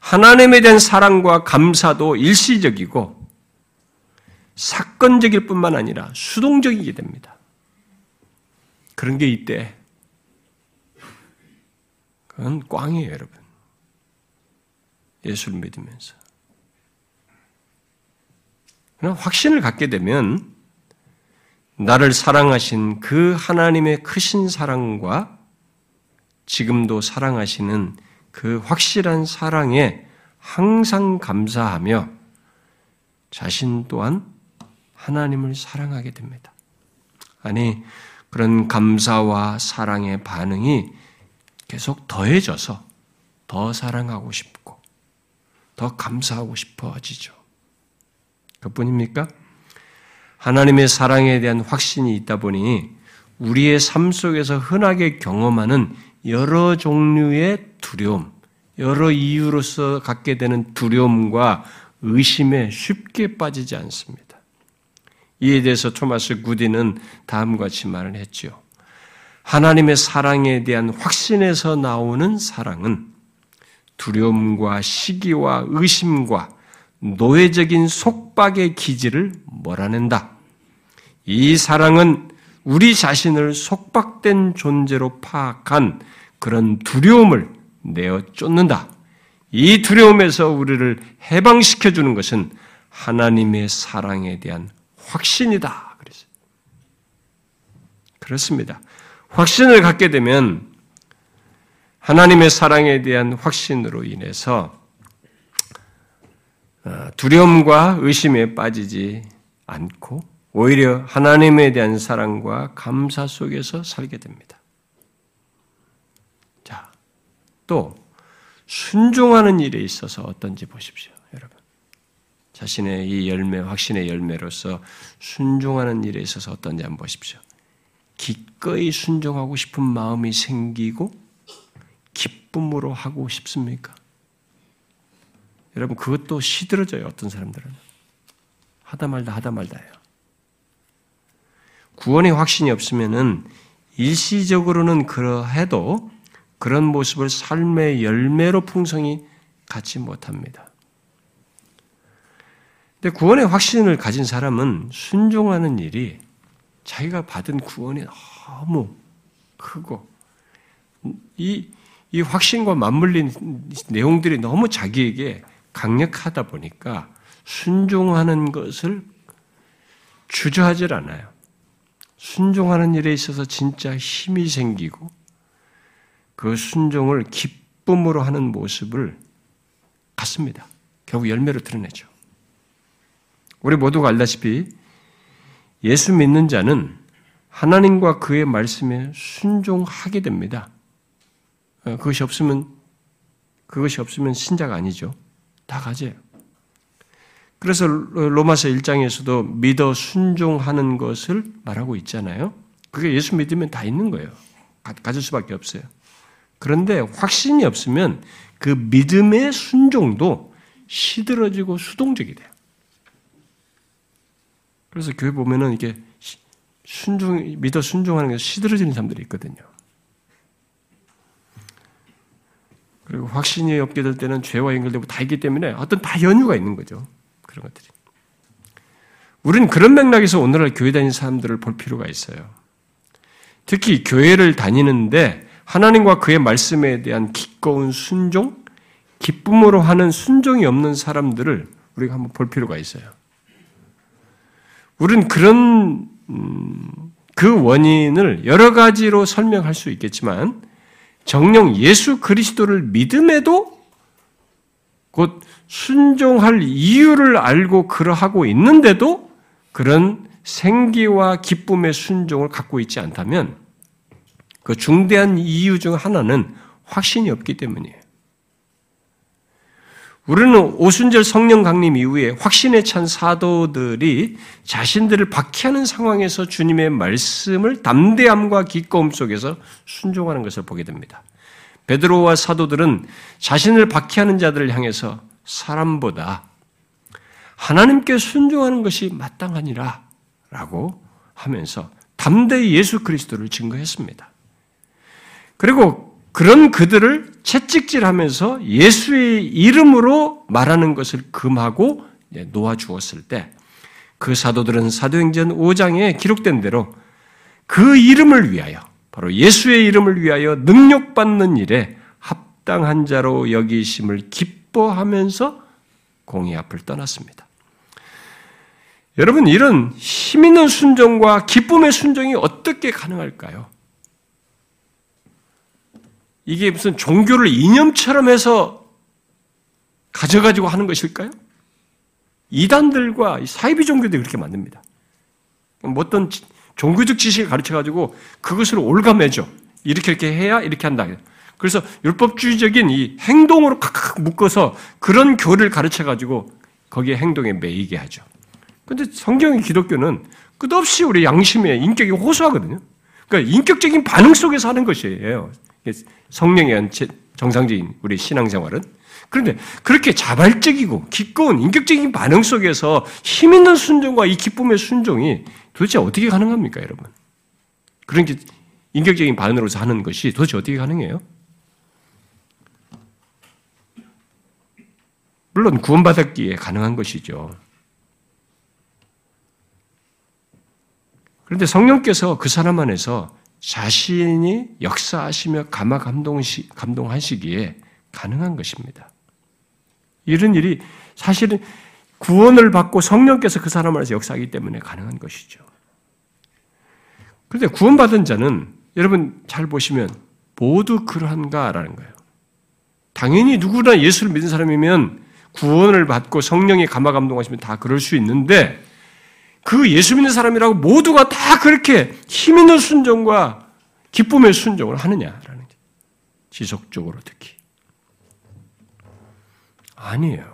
하나님에 대한 사랑과 감사도 일시적이고 사건적일 뿐만 아니라 수동적이게 됩니다. 그런 게 이때 그건 꽝이에요, 여러분. 예수를 믿으면서. 그러나 확신을 갖게 되면 나를 사랑하신 그 하나님의 크신 사랑과 지금도 사랑하시는 그 확실한 사랑에 항상 감사하며 자신 또한 하나님을 사랑하게 됩니다. 아니, 그런 감사와 사랑의 반응이 계속 더해져서 더 사랑하고 싶고 더 감사하고 싶어지죠. 그뿐입니까? 하나님의 사랑에 대한 확신이 있다 보니 우리의 삶 속에서 흔하게 경험하는 여러 종류의 두려움, 여러 이유로서 갖게 되는 두려움과 의심에 쉽게 빠지지 않습니다. 이에 대해서 토마스 구디는 다음과 같이 말을 했지요. 하나님의 사랑에 대한 확신에서 나오는 사랑은 두려움과 시기와 의심과 노예적인 속박의 기질을 몰아낸다. 이 사랑은 우리 자신을 속박된 존재로 파악한 그런 두려움을 내어 쫓는다. 이 두려움에서 우리를 해방시켜주는 것은 하나님의 사랑에 대한 확신이다. 그렇습니다. 확신을 갖게 되면 하나님의 사랑에 대한 확신으로 인해서 두려움과 의심에 빠지지 않고 오히려 하나님에 대한 사랑과 감사 속에서 살게 됩니다. 자, 또 순종하는 일에 있어서 어떤지 보십시오, 여러분. 자신의 이 열매, 확신의 열매로서 순종하는 일에 있어서 어떤지 한번 보십시오. 기꺼이 순종하고 싶은 마음이 생기고 기쁨으로 하고 싶습니까? 여러분, 그것도 시들어져요, 어떤 사람들은. 하다 말다예요. 구원의 확신이 없으면은 일시적으로는 그러해도 그런 모습을 삶의 열매로 풍성히 갖지 못합니다. 근데 구원의 확신을 가진 사람은 순종하는 일이 자기가 받은 구원이 너무 크고 이 확신과 맞물린 내용들이 너무 자기에게 강력하다 보니까 순종하는 것을 주저하질 않아요. 순종하는 일에 있어서 진짜 힘이 생기고 그 순종을 기쁨으로 하는 모습을 갖습니다. 결국 열매로 드러내죠. 우리 모두가 알다시피 예수 믿는 자는 하나님과 그의 말씀에 순종하게 됩니다. 그것이 없으면 신자가 아니죠. 다 가져요. 그래서 로마서 1장에서도 믿어 순종하는 것을 말하고 있잖아요. 그게 예수 믿으면 다 있는 거예요. 가질 수밖에 없어요. 그런데 확신이 없으면 그 믿음의 순종도 시들어지고 수동적이 돼요. 그래서 교회 보면은 이게 믿어 순종하는 게 시들어지는 사람들이 있거든요. 그리고 확신이 없게 될 때는 죄와 연결되고 다 있기 때문에 어떤 다 연유가 있는 거죠. 그런 것들이. 우리는 그런 맥락에서 오늘날 교회 다니는 사람들을 볼 필요가 있어요. 특히 교회를 다니는데 하나님과 그의 말씀에 대한 기꺼운 순종, 기쁨으로 하는 순종이 없는 사람들을 우리가 한번 볼 필요가 있어요. 우리는 그런 그 원인을 여러 가지로 설명할 수 있겠지만 정녕 예수 그리스도를 믿음에도 곧 순종할 이유를 알고 그러하고 있는데도 그런 생기와 기쁨의 순종을 갖고 있지 않다면 그 중대한 이유 중 하나는 확신이 없기 때문이에요. 우리는 오순절 성령 강림 이후에 확신에 찬 사도들이 자신들을 박해하는 상황에서 주님의 말씀을 담대함과 기꺼움 속에서 순종하는 것을 보게 됩니다. 베드로와 사도들은 자신을 박해하는 자들을 향해서 사람보다 하나님께 순종하는 것이 마땅하니라 라고 하면서 담대히 예수 그리스도를 증거했습니다. 그리고 그런 그들을 채찍질하면서 예수의 이름으로 말하는 것을 금하고 놓아주었을 때 그 사도들은 사도행전 5장에 기록된 대로 그 이름을 위하여, 바로 예수의 이름을 위하여 능력받는 일에 합당한 자로 여기심을 기뻐하면서 공의 앞을 떠났습니다. 여러분, 이런 힘 있는 순종과 기쁨의 순종이 어떻게 가능할까요? 이게 무슨 종교를 이념처럼 해서 가져가지고 하는 것일까요? 이단들과 사이비 종교들이 그렇게 만듭니다. 어떤 종교적 지식을 가르쳐가지고 그것을 올가매죠. 이렇게 해야 이렇게 한다. 그래서 율법주의적인 이 행동으로 칵칵 묶어서 그런 교를 가르쳐가지고 거기에 행동에 매이게 하죠. 근데 성경의 기독교는 끝없이 우리 양심의 인격이 호소하거든요. 그러니까 인격적인 반응 속에서 하는 것이에요. 성령에 의한 정상적인 우리 신앙생활은. 그런데 그렇게 자발적이고 기꺼운 인격적인 반응 속에서 힘있는 순종과 이 기쁨의 순종이 도대체 어떻게 가능합니까, 여러분? 그런 게 인격적인 반응으로서 하는 것이 도대체 어떻게 가능해요? 물론 구원받았기에 가능한 것이죠. 그런데 성령께서 그 사람 안에서 자신이 역사하시며 감동하시기에 가능한 것입니다. 이런 일이 사실은 구원을 받고 성령께서 그 사람 안에서 역사하기 때문에 가능한 것이죠. 그런데 구원받은 자는 여러분 잘 보시면 모두 그러한가라는 거예요. 당연히 누구나 예수를 믿은 사람이면 구원을 받고 성령이 감화감동하시면 다 그럴 수 있는데 그 예수 믿는 사람이라고 모두가 다 그렇게 힘 있는 순종과 기쁨의 순종을 하느냐라는 거죠. 지속적으로 특히. 아니에요.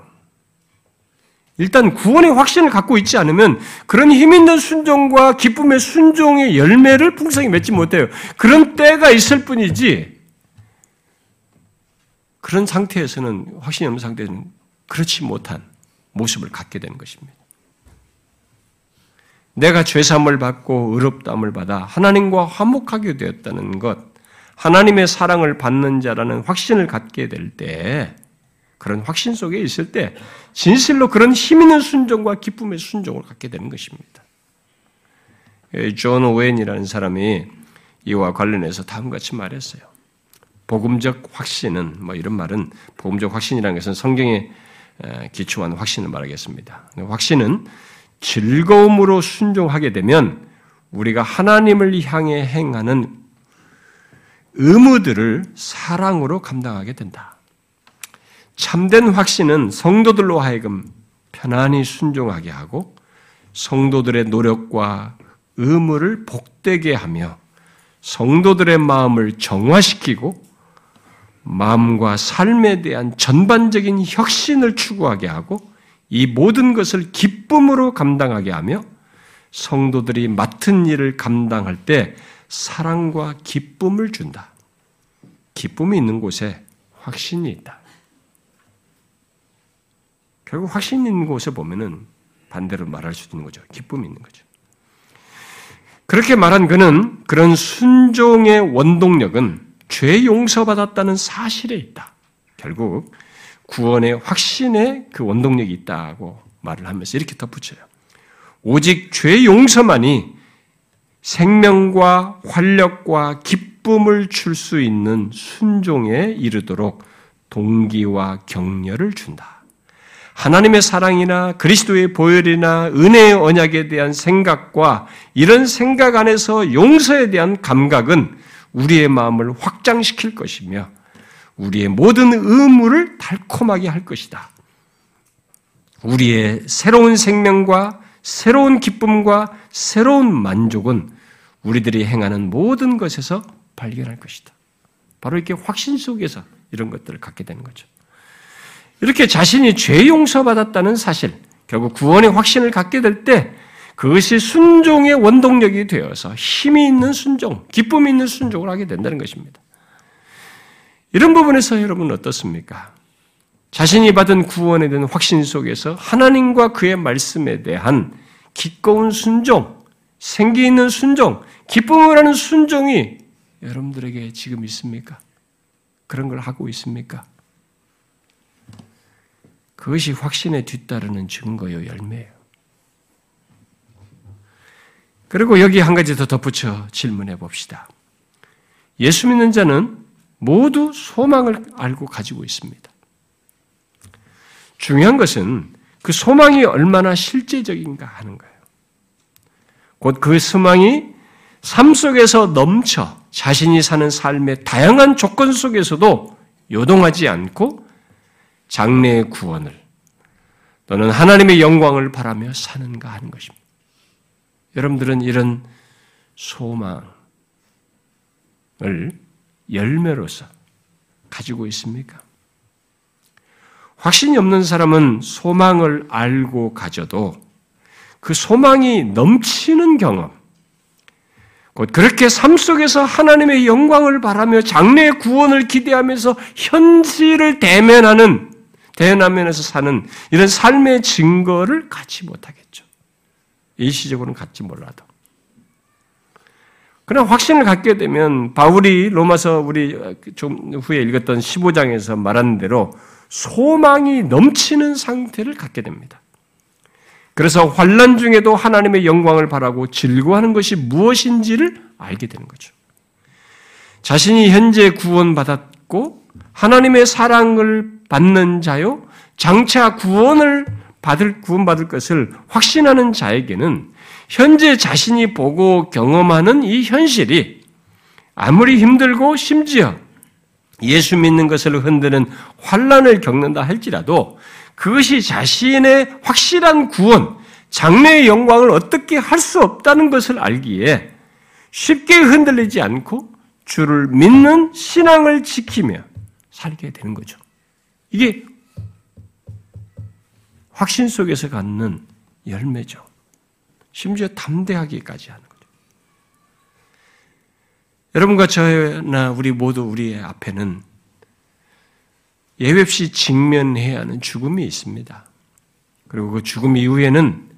일단 구원의 확신을 갖고 있지 않으면 그런 힘 있는 순종과 기쁨의 순종의 열매를 풍성히 맺지 못해요. 그런 때가 있을 뿐이지 그런 상태에서는 확신이 없는 상태에서는 그렇지 못한 모습을 갖게 되는 것입니다. 내가 죄사함을 받고 의롭다함을 받아 하나님과 화목하게 되었다는 것, 하나님의 사랑을 받는 자라는 확신을 갖게 될 때, 그런 확신 속에 있을 때 진실로 그런 힘 있는 순종과 기쁨의 순종을 갖게 되는 것입니다. 존 오웬이라는 사람이 이와 관련해서 다음과 같이 말했어요. 복음적 확신은 이런 말은 복음적 확신이라는 것은 성경에 기초한 확신을 말하겠습니다. 확신은 즐거움으로 순종하게 되면 우리가 하나님을 향해 행하는 의무들을 사랑으로 감당하게 된다. 참된 확신은 성도들로 하여금 편안히 순종하게 하고 성도들의 노력과 의무를 복되게 하며 성도들의 마음을 정화시키고 마음과 삶에 대한 전반적인 혁신을 추구하게 하고 이 모든 것을 기쁨으로 감당하게 하며 성도들이 맡은 일을 감당할 때 사랑과 기쁨을 준다. 기쁨이 있는 곳에 확신이 있다. 결국 확신이 있는 곳에 보면은 반대로 말할 수 있는 거죠. 기쁨이 있는 거죠. 그렇게 말한 그는 그런 순종의 원동력은 죄 용서받았다는 사실에 있다. 결국 구원의 확신에 그 원동력이 있다고 말을 하면서 이렇게 덧붙여요. 오직 죄 용서만이 생명과 활력과 기쁨을 줄 수 있는 순종에 이르도록 동기와 격려를 준다. 하나님의 사랑이나 그리스도의 보혈이나 은혜의 언약에 대한 생각과 이런 생각 안에서 용서에 대한 감각은 우리의 마음을 확장시킬 것이며 우리의 모든 의무를 달콤하게 할 것이다. 우리의 새로운 생명과 새로운 기쁨과 새로운 만족은 우리들이 행하는 모든 것에서 발견할 것이다. 바로 이렇게 확신 속에서 이런 것들을 갖게 되는 거죠. 이렇게 자신이 죄 용서받았다는 사실, 결국 구원의 확신을 갖게 될 때 그것이 순종의 원동력이 되어서 힘이 있는 순종, 기쁨이 있는 순종을 하게 된다는 것입니다. 이런 부분에서 여러분은 어떻습니까? 자신이 받은 구원에 대한 확신 속에서 하나님과 그의 말씀에 대한 기꺼운 순종, 생기 있는 순종, 기쁨을 하는 순종이 여러분들에게 지금 있습니까? 그런 걸 하고 있습니까? 그것이 확신에 뒤따르는 증거요, 열매예요. 그리고 여기 한 가지 더 덧붙여 질문해 봅시다. 예수 믿는 자는 모두 소망을 알고 가지고 있습니다. 중요한 것은 그 소망이 얼마나 실제적인가 하는 거예요. 곧 그 소망이 삶 속에서 넘쳐 자신이 사는 삶의 다양한 조건 속에서도 요동하지 않고 장래의 구원을 또는 하나님의 영광을 바라며 사는가 하는 것입니다. 여러분들은 이런 소망을 열매로서 가지고 있습니까? 확신이 없는 사람은 소망을 알고 가져도 그 소망이 넘치는 경험, 곧 그렇게 삶 속에서 하나님의 영광을 바라며 장래의 구원을 기대하면서 현실을 대면하면서 사는 이런 삶의 증거를 갖지 못하겠죠. 일시적으로는 갖지 몰라도. 그러나 확신을 갖게 되면 바울이 로마서 우리 좀 후에 읽었던 15장에서 말한 대로 소망이 넘치는 상태를 갖게 됩니다. 그래서 환난 중에도 하나님의 영광을 바라고 즐거워하는 것이 무엇인지를 알게 되는 거죠. 자신이 현재 구원받았고 하나님의 사랑을 받는 자요, 장차 구원받을 것을 확신하는 자에게는 현재 자신이 보고 경험하는 이 현실이 아무리 힘들고 심지어 예수 믿는 것을 흔드는 환난을 겪는다 할지라도 그것이 자신의 확실한 구원, 장래의 영광을 어떻게 할 수 없다는 것을 알기에 쉽게 흔들리지 않고 주를 믿는 신앙을 지키며 살게 되는 거죠. 이게 확신 속에서 갖는 열매죠. 심지어 담대하기까지 하는 거죠. 여러분과 저나 우리 모두 우리의 앞에는 예외 없이 직면해야 하는 죽음이 있습니다. 그리고 그 죽음 이후에는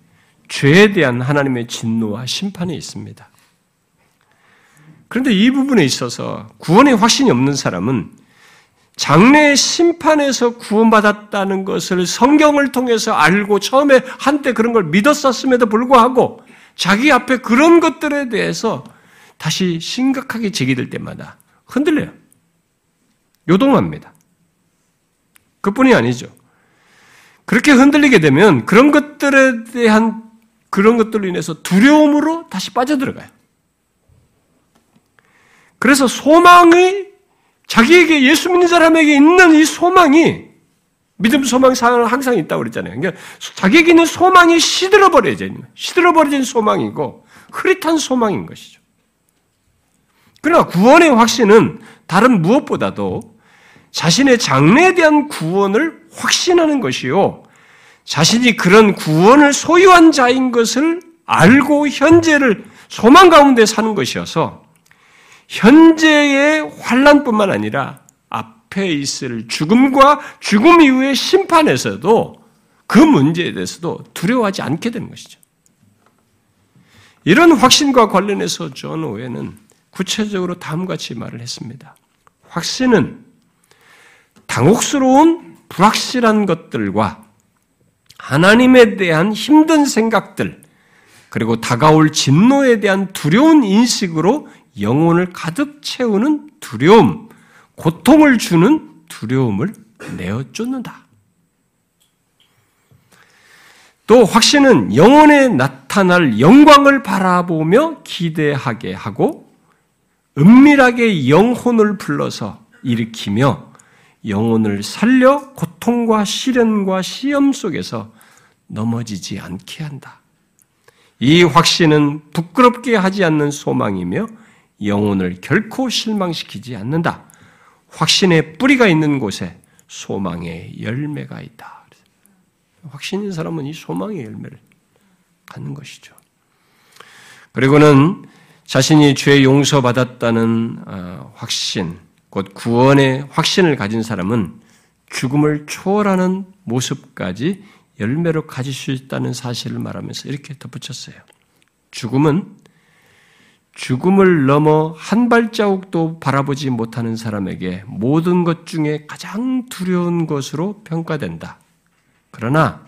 죄에 대한 하나님의 진노와 심판이 있습니다. 그런데 이 부분에 있어서 구원의 확신이 없는 사람은 장래의 심판에서 구원받았다는 것을 성경을 통해서 알고 처음에 한때 그런 걸 믿었었음에도 불구하고 자기 앞에 그런 것들에 대해서 다시 심각하게 제기될 때마다 흔들려요. 요동합니다. 그뿐이 아니죠. 그렇게 흔들리게 되면 그런 것들에 대한 그런 것들로 인해서 두려움으로 다시 빠져들어가요. 그래서 소망의 자기에게 예수 믿는 사람에게 있는 이 소망이 믿음 소망 사항은 항상 있다고 그랬잖아요. 그러니까 자기에게 있는 소망이 시들어버려진 소망이고 흐릿한 소망인 것이죠. 그러나 구원의 확신은 다른 무엇보다도 자신의 장래에 대한 구원을 확신하는 것이요, 자신이 그런 구원을 소유한 자인 것을 알고 현재를 소망 가운데 사는 것이어서 현재의 환난뿐만 아니라 앞에 있을 죽음과 죽음 이후의 심판에서도 그 문제에 대해서도 두려워하지 않게 되는 것이죠. 이런 확신과 관련해서 존 오웬은 구체적으로 다음같이 말을 했습니다. 확신은 당혹스러운 불확실한 것들과 하나님에 대한 힘든 생각들, 그리고 다가올 진노에 대한 두려운 인식으로 영혼을 가득 채우는 두려움, 고통을 주는 두려움을 내어쫓는다. 또 확신은 영혼에 나타날 영광을 바라보며 기대하게 하고 은밀하게 영혼을 불러서 일으키며 영혼을 살려 고통과 시련과 시험 속에서 넘어지지 않게 한다. 이 확신은 부끄럽게 하지 않는 소망이며 영혼을 결코 실망시키지 않는다. 확신의 뿌리가 있는 곳에 소망의 열매가 있다. 확신인 사람은 이 소망의 열매를 갖는 것이죠. 그리고는 자신이 죄 용서받았다는 확신, 곧 구원의 확신을 가진 사람은 죽음을 초월하는 모습까지 열매로 가질 수 있다는 사실을 말하면서 이렇게 덧붙였어요. 죽음은 죽음을 넘어 한 발자국도 바라보지 못하는 사람에게 모든 것 중에 가장 두려운 것으로 평가된다. 그러나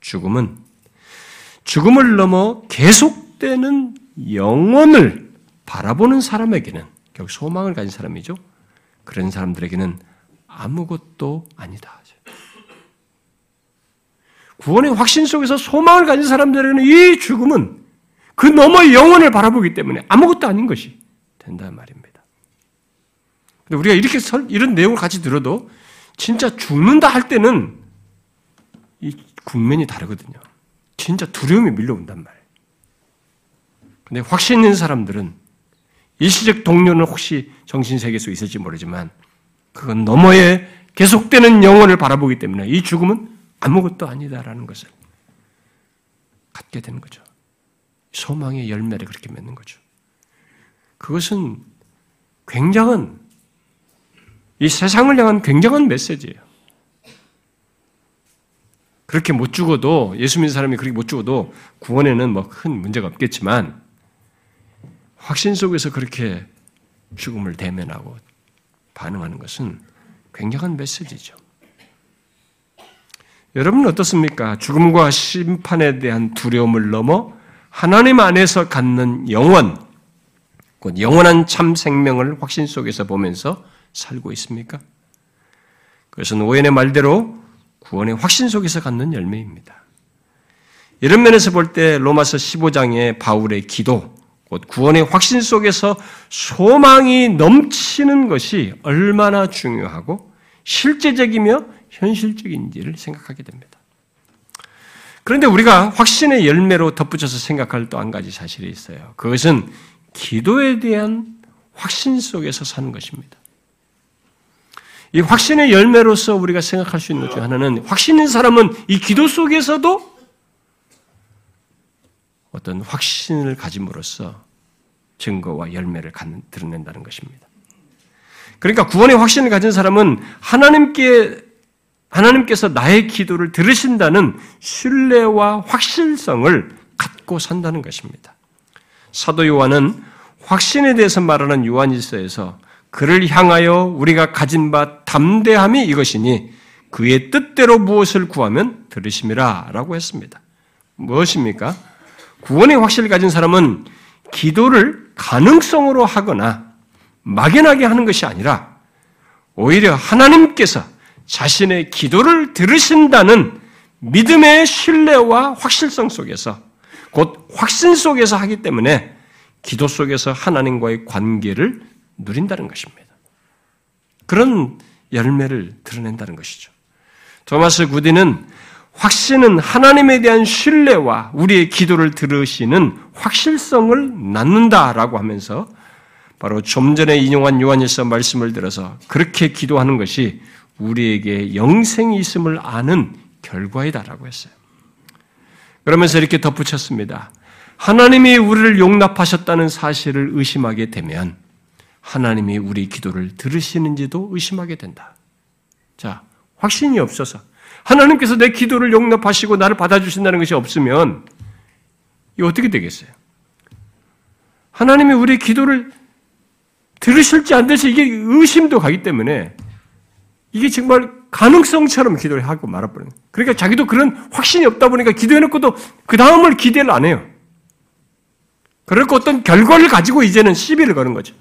죽음은 죽음을 넘어 계속되는 영원을 바라보는 사람에게는, 결국 소망을 가진 사람이죠, 그런 사람들에게는 아무것도 아니다. 구원의 확신 속에서 소망을 가진 사람들에게는 이 죽음은 그 너머의 영혼을 바라보기 때문에 아무것도 아닌 것이 된다는 말입니다. 근데 우리가 이렇게 이런 내용을 같이 들어도 진짜 죽는다 할 때는 이 국면이 다르거든요. 진짜 두려움이 밀려온단 말이에요. 근데 확신 있는 사람들은 일시적 동료는 혹시 정신세계에서 있을지 모르지만 그건 너머에 계속되는 영혼을 바라보기 때문에 이 죽음은 아무것도 아니다라는 것을 갖게 되는 거죠. 소망의 열매를 그렇게 맺는 거죠. 그것은 굉장한, 이 세상을 향한 굉장한 메시지예요. 그렇게 못 죽어도, 예수 믿는 사람이 그렇게 못 죽어도 구원에는 뭐 큰 문제가 없겠지만 확신 속에서 그렇게 죽음을 대면하고 반응하는 것은 굉장한 메시지죠. 여러분은 어떻습니까? 죽음과 심판에 대한 두려움을 넘어 하나님 안에서 갖는 영원, 곧 영원한 참 생명을 확신 속에서 보면서 살고 있습니까? 그것은 오연의 말대로 구원의 확신 속에서 갖는 열매입니다. 이런 면에서 볼 때 로마서 15장의 바울의 기도, 곧 구원의 확신 속에서 소망이 넘치는 것이 얼마나 중요하고 실제적이며 현실적인지를 생각하게 됩니다. 그런데 우리가 확신의 열매로 덧붙여서 생각할 또 한 가지 사실이 있어요. 그것은 기도에 대한 확신 속에서 사는 것입니다. 이 확신의 열매로서 우리가 생각할 수 있는 것 중 하나는, 확신 있는 사람은 이 기도 속에서도 어떤 확신을 가짐으로써 증거와 열매를 드러낸다는 것입니다. 그러니까 구원의 확신을 가진 사람은 하나님께서 나의 기도를 들으신다는 신뢰와 확실성을 갖고 산다는 것입니다. 사도 요한은 확신에 대해서 말하는 요한일서에서 그를 향하여 우리가 가진 바 담대함이 이것이니 그의 뜻대로 무엇을 구하면 들으심이라 라고 했습니다. 무엇입니까? 구원의 확신을 가진 사람은 기도를 가능성으로 하거나 막연하게 하는 것이 아니라 오히려 하나님께서 자신의 기도를 들으신다는 믿음의 신뢰와 확실성 속에서, 곧 확신 속에서 하기 때문에 기도 속에서 하나님과의 관계를 누린다는 것입니다. 그런 열매를 드러낸다는 것이죠. 토마스 구디는 확신은 하나님에 대한 신뢰와 우리의 기도를 들으시는 확실성을 낳는다라고 하면서, 바로 좀 전에 인용한 요한일서 말씀을 들어서 그렇게 기도하는 것이 우리에게 영생이 있음을 아는 결과이다라고 했어요. 그러면서 이렇게 덧붙였습니다. 하나님이 우리를 용납하셨다는 사실을 의심하게 되면 하나님이 우리 기도를 들으시는지도 의심하게 된다. 자, 확신이 없어서 하나님께서 내 기도를 용납하시고 나를 받아주신다는 것이 없으면 이거 어떻게 되겠어요? 하나님이 우리 기도를 들으실지 안 될지 이게 의심도 가기 때문에 이게 정말 가능성처럼 기도를 하고 말아버리는 거예요. 그러니까 자기도 그런 확신이 없다 보니까 기도해놓고도 그 다음을 기대를 안 해요. 그러니까 어떤 결과를 가지고 이제는 시비를 거는 거죠.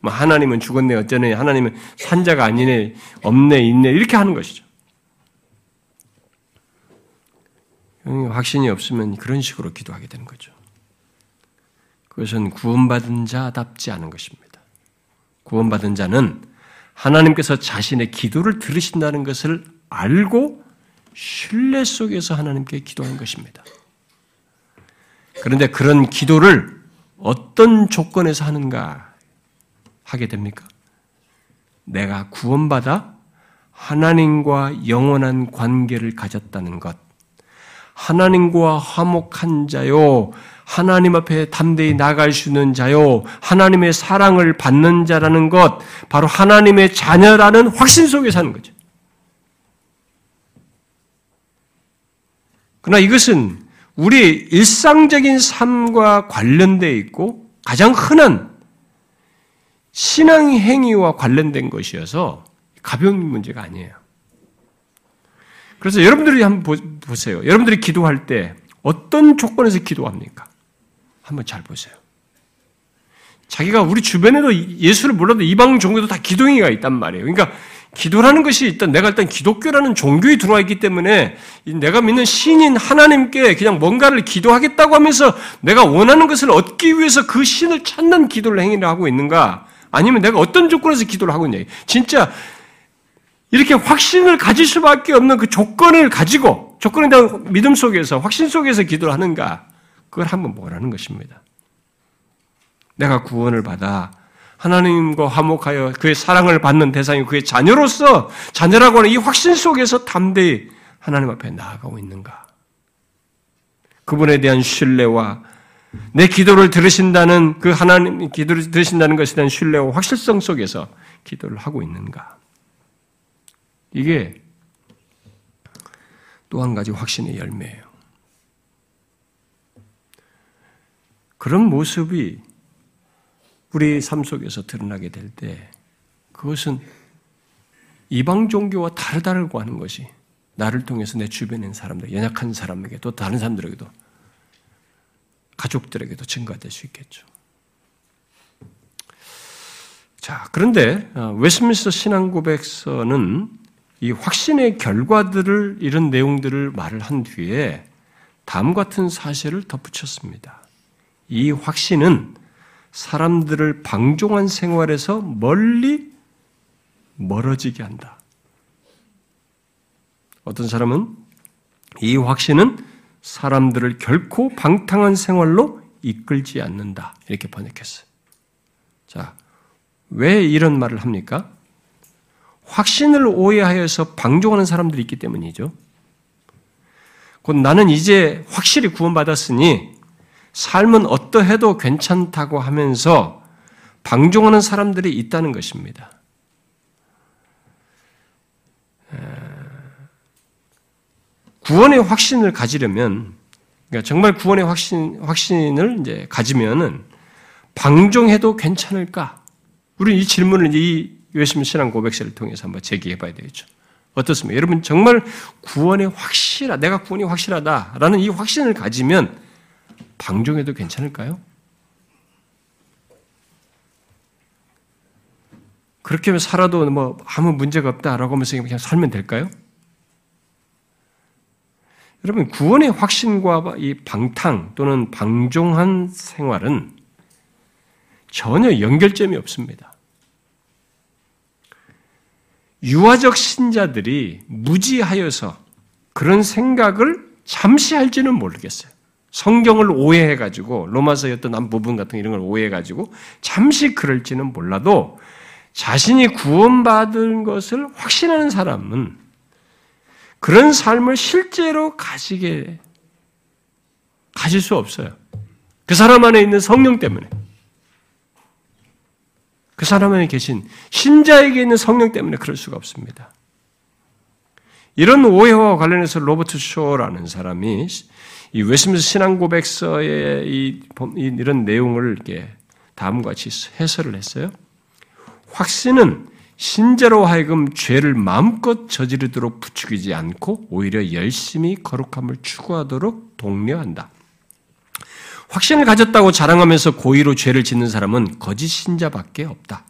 뭐 하나님은 죽었네, 어쩌네, 하나님은 산자가 아니네, 없네, 있네, 이렇게 하는 것이죠. 확신이 없으면 그런 식으로 기도하게 되는 거죠. 그것은 구원받은 자답지 않은 것입니다. 구원받은 자는 하나님께서 자신의 기도를 들으신다는 것을 알고 신뢰 속에서 하나님께 기도한 것입니다. 그런데 그런 기도를 어떤 조건에서 하는가 하게 됩니까? 내가 구원받아 하나님과 영원한 관계를 가졌다는 것, 하나님과 화목한 자요, 하나님 앞에 담대히 나갈 수 있는 자요, 하나님의 사랑을 받는 자라는 것, 바로 하나님의 자녀라는 확신 속에 사는 거죠. 그러나 이것은 우리 일상적인 삶과 관련되어 있고 가장 흔한 신앙 행위와 관련된 것이어서 가벼운 문제가 아니에요. 그래서 여러분들이 한번 보세요. 여러분들이 기도할 때 어떤 조건에서 기도합니까? 한번 잘 보세요. 자기가, 우리 주변에도 예수를 몰라도 이방 종교도 다 기도행위가 있단 말이에요. 그러니까 기도라는 것이 있던 내가 일단 기독교라는 종교에 들어와 있기 때문에 내가 믿는 신인 하나님께 그냥 뭔가를 기도하겠다고 하면서 내가 원하는 것을 얻기 위해서 그 신을 찾는 기도를 행위를 하고 있는가? 아니면 내가 어떤 조건에서 기도를 하고 있냐? 진짜 이렇게 확신을 가질 수밖에 없는 그 조건을 가지고 조건에 대한 믿음 속에서 확신 속에서 기도를 하는가? 그걸 한번 보라는 것입니다. 내가 구원을 받아 하나님과 화목하여 그의 사랑을 받는 대상이 그의 자녀로서 자녀라고 하는 이 확신 속에서 담대히 하나님 앞에 나아가고 있는가? 그분에 대한 신뢰와 내 기도를 들으신다는 그 하나님 기도를 들으신다는 것에 대한 신뢰와 확실성 속에서 기도를 하고 있는가? 이게 또 한 가지 확신의 열매예요. 그런 모습이 우리 삶 속에서 드러나게 될 때 그것은 이방 종교와 다르다고 하는 것이 나를 통해서 내 주변에 있는 사람들, 연약한 사람에게 또 다른 사람들에게도 가족들에게도 증가될 수 있겠죠. 자, 그런데 웨스민스터 신앙고백서는 이 확신의 결과들을 이런 내용들을 말을 한 뒤에 다음 같은 사실을 덧붙였습니다. 이 확신은 사람들을 방종한 생활에서 멀리 멀어지게 한다. 어떤 사람은 이 확신은 사람들을 결코 방탕한 생활로 이끌지 않는다. 이렇게 번역했어요. 자, 왜 이런 말을 합니까? 확신을 오해하여서 방종하는 사람들이 있기 때문이죠. 곧 나는 이제 확실히 구원받았으니 삶은 어떠해도 괜찮다고 하면서 방종하는 사람들이 있다는 것입니다. 구원의 확신을 가지려면, 그러니까 정말 구원의 확신을 이제 가지면은 방종해도 괜찮을까? 우리는 이 질문을 이 웨스민스터 신앙 고백서를 통해서 한번 제기해봐야 되겠죠. 어떻습니까? 여러분 정말 구원의 확실하다, 내가 구원이 확실하다라는 이 확신을 가지면 방종해도 괜찮을까요? 그렇게 살아도 뭐 아무 문제가 없다라고 하면서 그냥 살면 될까요? 여러분 구원의 확신과 이 방탕 또는 방종한 생활은 전혀 연결점이 없습니다. 유아적 신자들이 무지하여서 그런 생각을 잠시 할지는 모르겠어요. 성경을 오해해가지고 로마서의 어떤 한 부분 같은 이런 걸 오해해가지고 잠시 그럴지는 몰라도 자신이 구원받은 것을 확신하는 사람은 그런 삶을 실제로 가질 수 없어요. 그 사람 안에 있는 성령 때문에 그 사람 안에 계신 신자에게 있는 성령 때문에 그럴 수가 없습니다. 이런 오해와 관련해서 로버트 쇼라는 사람이 이 웨스민스터 신앙고백서의 이런 내용을 이렇게 다음과 같이 해설을 했어요. 확신은 신자로 하여금 죄를 마음껏 저지르도록 부추기지 않고 오히려 열심히 거룩함을 추구하도록 독려한다. 확신을 가졌다고 자랑하면서 고의로 죄를 짓는 사람은 거짓 신자밖에 없다.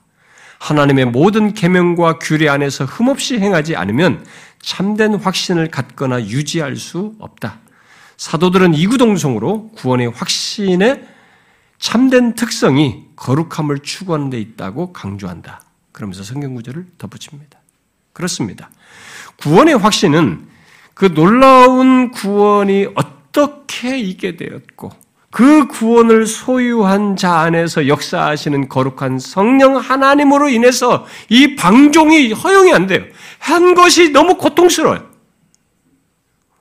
하나님의 모든 계명과 규례 안에서 흠없이 행하지 않으면 참된 확신을 갖거나 유지할 수 없다. 사도들은 이구동성으로 구원의 확신의 참된 특성이 거룩함을 추구하는 데 있다고 강조한다. 그러면서 성경구절을 덧붙입니다. 그렇습니다. 구원의 확신은 그 놀라운 구원이 어떻게 있게 되었고 그 구원을 소유한 자 안에서 역사하시는 거룩한 성령 하나님으로 인해서 이 방종이 허용이 안 돼요. 한 것이 너무 고통스러워요.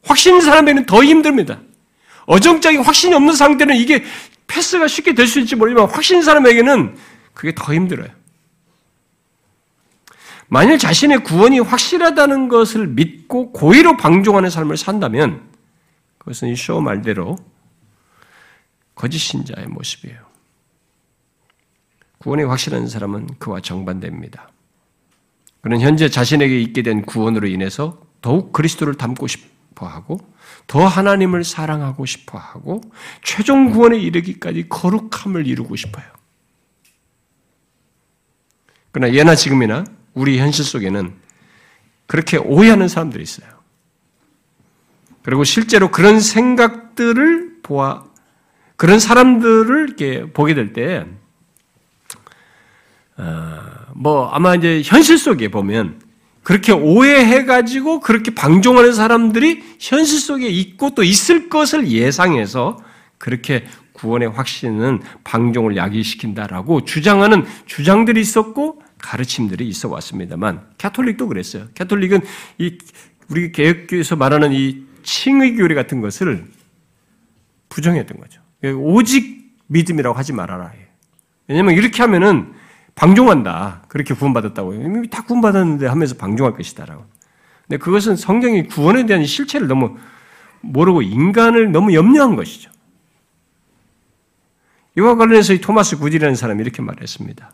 확신인 사람에게는 더 힘듭니다. 어정쩡히 확신이 없는 상태는 이게 패스가 쉽게 될 수 있을지 모르지만 확신인 사람에게는 그게 더 힘들어요. 만일 자신의 구원이 확실하다는 것을 믿고 고의로 방종하는 삶을 산다면 그것은 이 쇼 말대로 거짓 신자의 모습이에요. 구원이 확실한 사람은 그와 정반대입니다. 그는 현재 자신에게 있게 된 구원으로 인해서 더욱 그리스도를 닮고 싶다 하고 더 하나님을 사랑하고 싶어 하고 최종 구원에 이르기까지 거룩함을 이루고 싶어요. 그러나 예나 지금이나 우리 현실 속에는 그렇게 오해하는 사람들이 있어요. 그리고 실제로 그런 생각들을 그런 사람들을 이렇게 보게 될 때, 아마 이제 현실 속에 보면 그렇게 오해해가지고 그렇게 방종하는 사람들이 현실 속에 있고 또 있을 것을 예상해서 그렇게 구원의 확신은 방종을 야기시킨다라고 주장하는 주장들이 있었고 가르침들이 있어 왔습니다만, 가톨릭도 그랬어요. 가톨릭은 우리 개혁교에서 말하는 이 칭의 교리 같은 것을 부정했던 거죠. 오직 믿음이라고 하지 말아라. 왜냐하면 이렇게 하면은 방종한다. 그렇게 구원받았다고. 이미 다 구원받았는데 하면서 방종할 것이다라고. 근데 그것은 성경이 구원에 대한 실체를 너무 모르고 인간을 너무 염려한 것이죠. 이와 관련해서 이 토마스 구디라는 사람이 이렇게 말했습니다.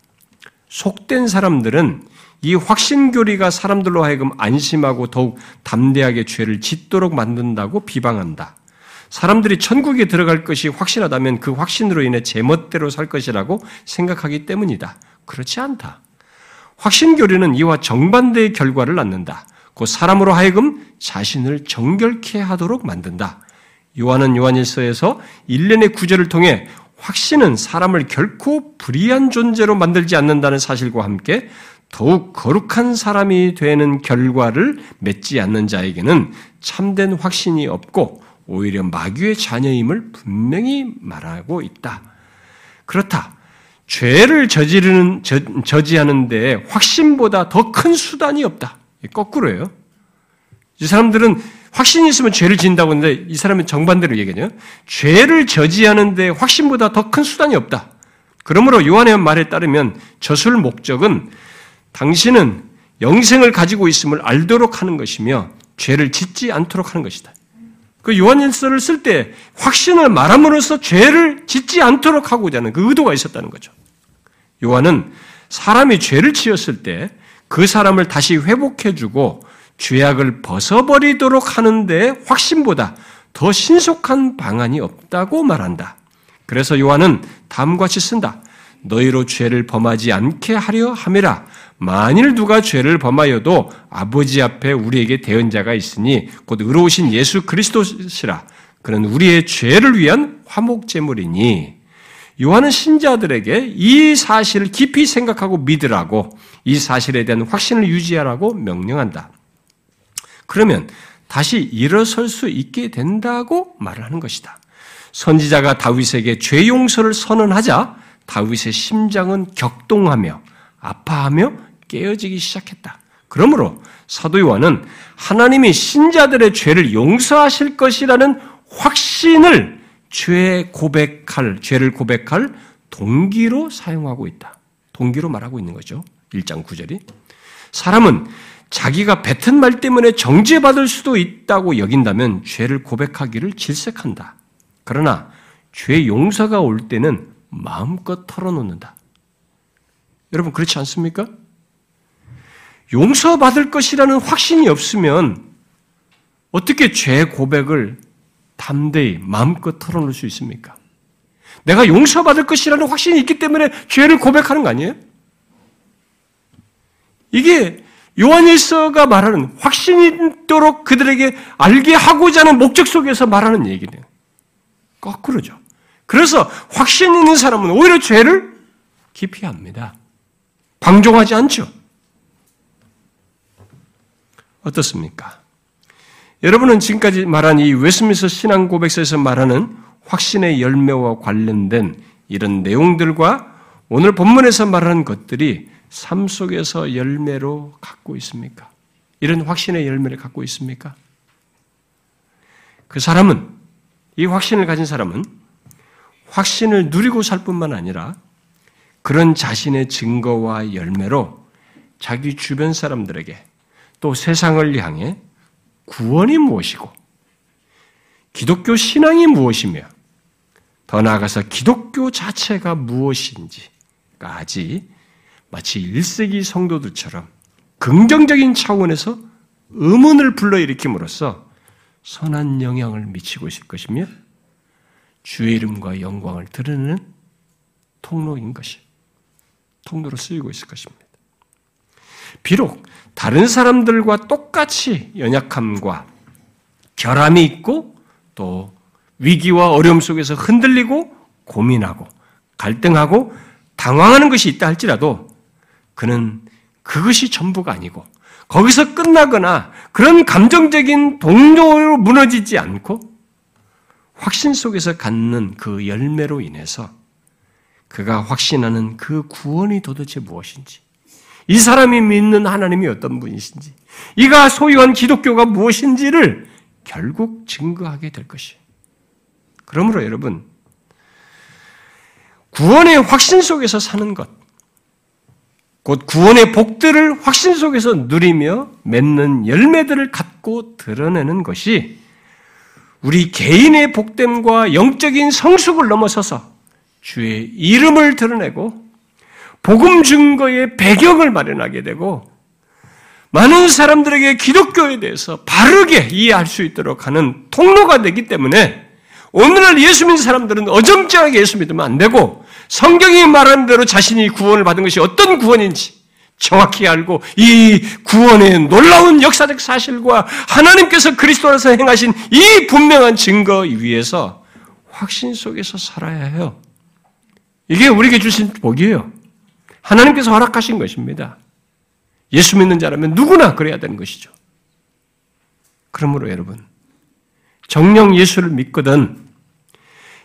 속된 사람들은 이 확신교리가 사람들로 하여금 안심하고 더욱 담대하게 죄를 짓도록 만든다고 비방한다. 사람들이 천국에 들어갈 것이 확신하다면 그 확신으로 인해 제멋대로 살 것이라고 생각하기 때문이다. 그렇지 않다. 확신교리는 이와 정반대의 결과를 낳는다. 곧 사람으로 하여금 자신을 정결케 하도록 만든다. 요한은 요한일서에서 일련의 구절을 통해 확신은 사람을 결코 불의한 존재로 만들지 않는다는 사실과 함께 더욱 거룩한 사람이 되는 결과를 맺지 않는 자에게는 참된 확신이 없고 오히려 마귀의 자녀임을 분명히 말하고 있다. 그렇다. 죄를 저지하는 데에 확신보다 더 큰 수단이 없다. 거꾸로예요. 이 사람들은 확신이 있으면 죄를 지은다고 하는데 이 사람은 정반대로 얘기하네요. 죄를 저지하는 데 확신보다 더 큰 수단이 없다. 그러므로 요한의 말에 따르면 저술 목적은 당신은 영생을 가지고 있음을 알도록 하는 것이며 죄를 짓지 않도록 하는 것이다. 그 요한일서를 쓸 때 확신을 말함으로써 죄를 짓지 않도록 하고자 하는 그 의도가 있었다는 거죠. 요한은 사람이 죄를 지었을 때 그 사람을 다시 회복해주고 죄악을 벗어버리도록 하는데 확신보다 더 신속한 방안이 없다고 말한다. 그래서 요한은 다음과 같이 쓴다. 너희로 죄를 범하지 않게 하려 함이라. 만일 누가 죄를 범하여도 아버지 앞에 우리에게 대언자가 있으니 곧 의로우신 예수 그리스도시라. 그는 우리의 죄를 위한 화목제물이니. 요한은 신자들에게 이 사실을 깊이 생각하고 믿으라고, 이 사실에 대한 확신을 유지하라고 명령한다. 그러면 다시 일어설 수 있게 된다고 말을 하는 것이다. 선지자가 다윗에게 죄 용서를 선언하자 다윗의 심장은 격동하며 아파하며 깨어지기 시작했다. 그러므로 사도 요한은 하나님이 신자들의 죄를 용서하실 것이라는 확신을 죄를 고백할 동기로 사용하고 있다. 동기로 말하고 있는 거죠. 1장 9절이. 사람은 자기가 뱉은 말 때문에 정죄받을 수도 있다고 여긴다면 죄를 고백하기를 질색한다. 그러나 죄 용서가 올 때는 마음껏 털어놓는다. 여러분 그렇지 않습니까? 용서받을 것이라는 확신이 없으면 어떻게 죄 고백을 담대히 마음껏 털어놓을 수 있습니까? 내가 용서받을 것이라는 확신이 있기 때문에 죄를 고백하는 거 아니에요? 이게 요한일서가 말하는 확신이 있도록 그들에게 알게 하고자 하는 목적 속에서 말하는 얘기네요. 거꾸로죠. 그래서 확신 있는 사람은 오히려 죄를 기피합니다. 방종하지 않죠. 어떻습니까? 여러분은 지금까지 말한 이 웨스민스터 신앙 고백서에서 말하는 확신의 열매와 관련된 이런 내용들과 오늘 본문에서 말하는 것들이 삶 속에서 열매로 갖고 있습니까? 이런 확신의 열매를 갖고 있습니까? 이 확신을 가진 사람은 확신을 누리고 살 뿐만 아니라 그런 자신의 증거와 열매로 자기 주변 사람들에게 또 세상을 향해 구원이 무엇이고 기독교 신앙이 무엇이며 더 나아가서 기독교 자체가 무엇인지까지 마치 1세기 성도들처럼 긍정적인 차원에서 의문을 불러일으킴으로써 선한 영향을 미치고 있을 것이며 주의 이름과 영광을 드러내는 통로로 쓰이고 있을 것입니다. 비록 다른 사람들과 똑같이 연약함과 결함이 있고 또 위기와 어려움 속에서 흔들리고 고민하고 갈등하고 당황하는 것이 있다 할지라도 그는 그것이 전부가 아니고 거기서 끝나거나 그런 감정적인 동요로 무너지지 않고 확신 속에서 갖는 그 열매로 인해서 그가 확신하는 그 구원이 도대체 무엇인지, 이 사람이 믿는 하나님이 어떤 분이신지, 이가 소유한 기독교가 무엇인지를 결국 증거하게 될 것이에요. 그러므로 여러분, 구원의 확신 속에서 사는 것, 곧 구원의 복들을 확신 속에서 누리며 맺는 열매들을 갖고 드러내는 것이 우리 개인의 복됨과 영적인 성숙을 넘어서서 주의 이름을 드러내고 복음 증거의 배경을 마련하게 되고 많은 사람들에게 기독교에 대해서 바르게 이해할 수 있도록 하는 통로가 되기 때문에 오늘날 예수 믿는 사람들은 어정쩡하게 예수 믿으면 안 되고 성경이 말하는 대로 자신이 구원을 받은 것이 어떤 구원인지 정확히 알고 이 구원의 놀라운 역사적 사실과 하나님께서 그리스도 안에서 행하신 이 분명한 증거 위에서 확신 속에서 살아야 해요. 이게 우리에게 주신 복이에요. 하나님께서 허락하신 것입니다. 예수 믿는 자라면 누구나 그래야 되는 것이죠. 그러므로 여러분, 정녕 예수를 믿거든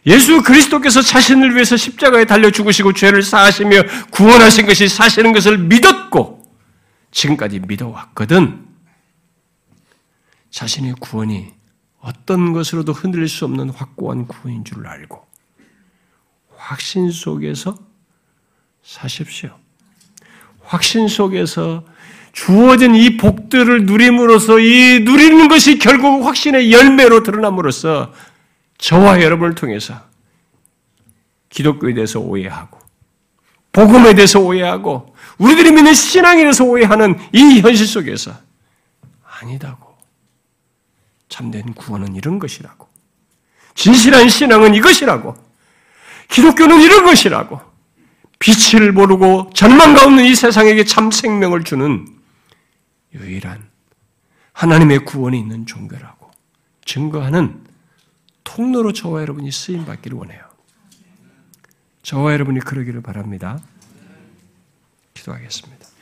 예수 그리스도께서 자신을 위해서 십자가에 달려 죽으시고 죄를 사하시며 구원하신 것이 사실인 것을 믿었고 지금까지 믿어왔거든 자신의 구원이 어떤 것으로도 흔들릴 수 없는 확고한 구원인 줄 알고 확신 속에서 사십시오. 확신 속에서 주어진 이 복들을 누림으로써 이 누리는 것이 결국 확신의 열매로 드러남으로써 저와 여러분을 통해서 기독교에 대해서 오해하고 복음에 대해서 오해하고 우리들이 믿는 신앙에 대해서 오해하는 이 현실 속에서 아니다고, 참된 구원은 이런 것이라고, 진실한 신앙은 이것이라고, 기독교는 이런 것이라고, 빛을 모르고 전망가 없는 이 세상에게 참 생명을 주는 유일한 하나님의 구원이 있는 종교라고 증거하는 통로로 저와 여러분이 쓰임받기를 원해요. 저와 여러분이 그러기를 바랍니다. 기도하겠습니다.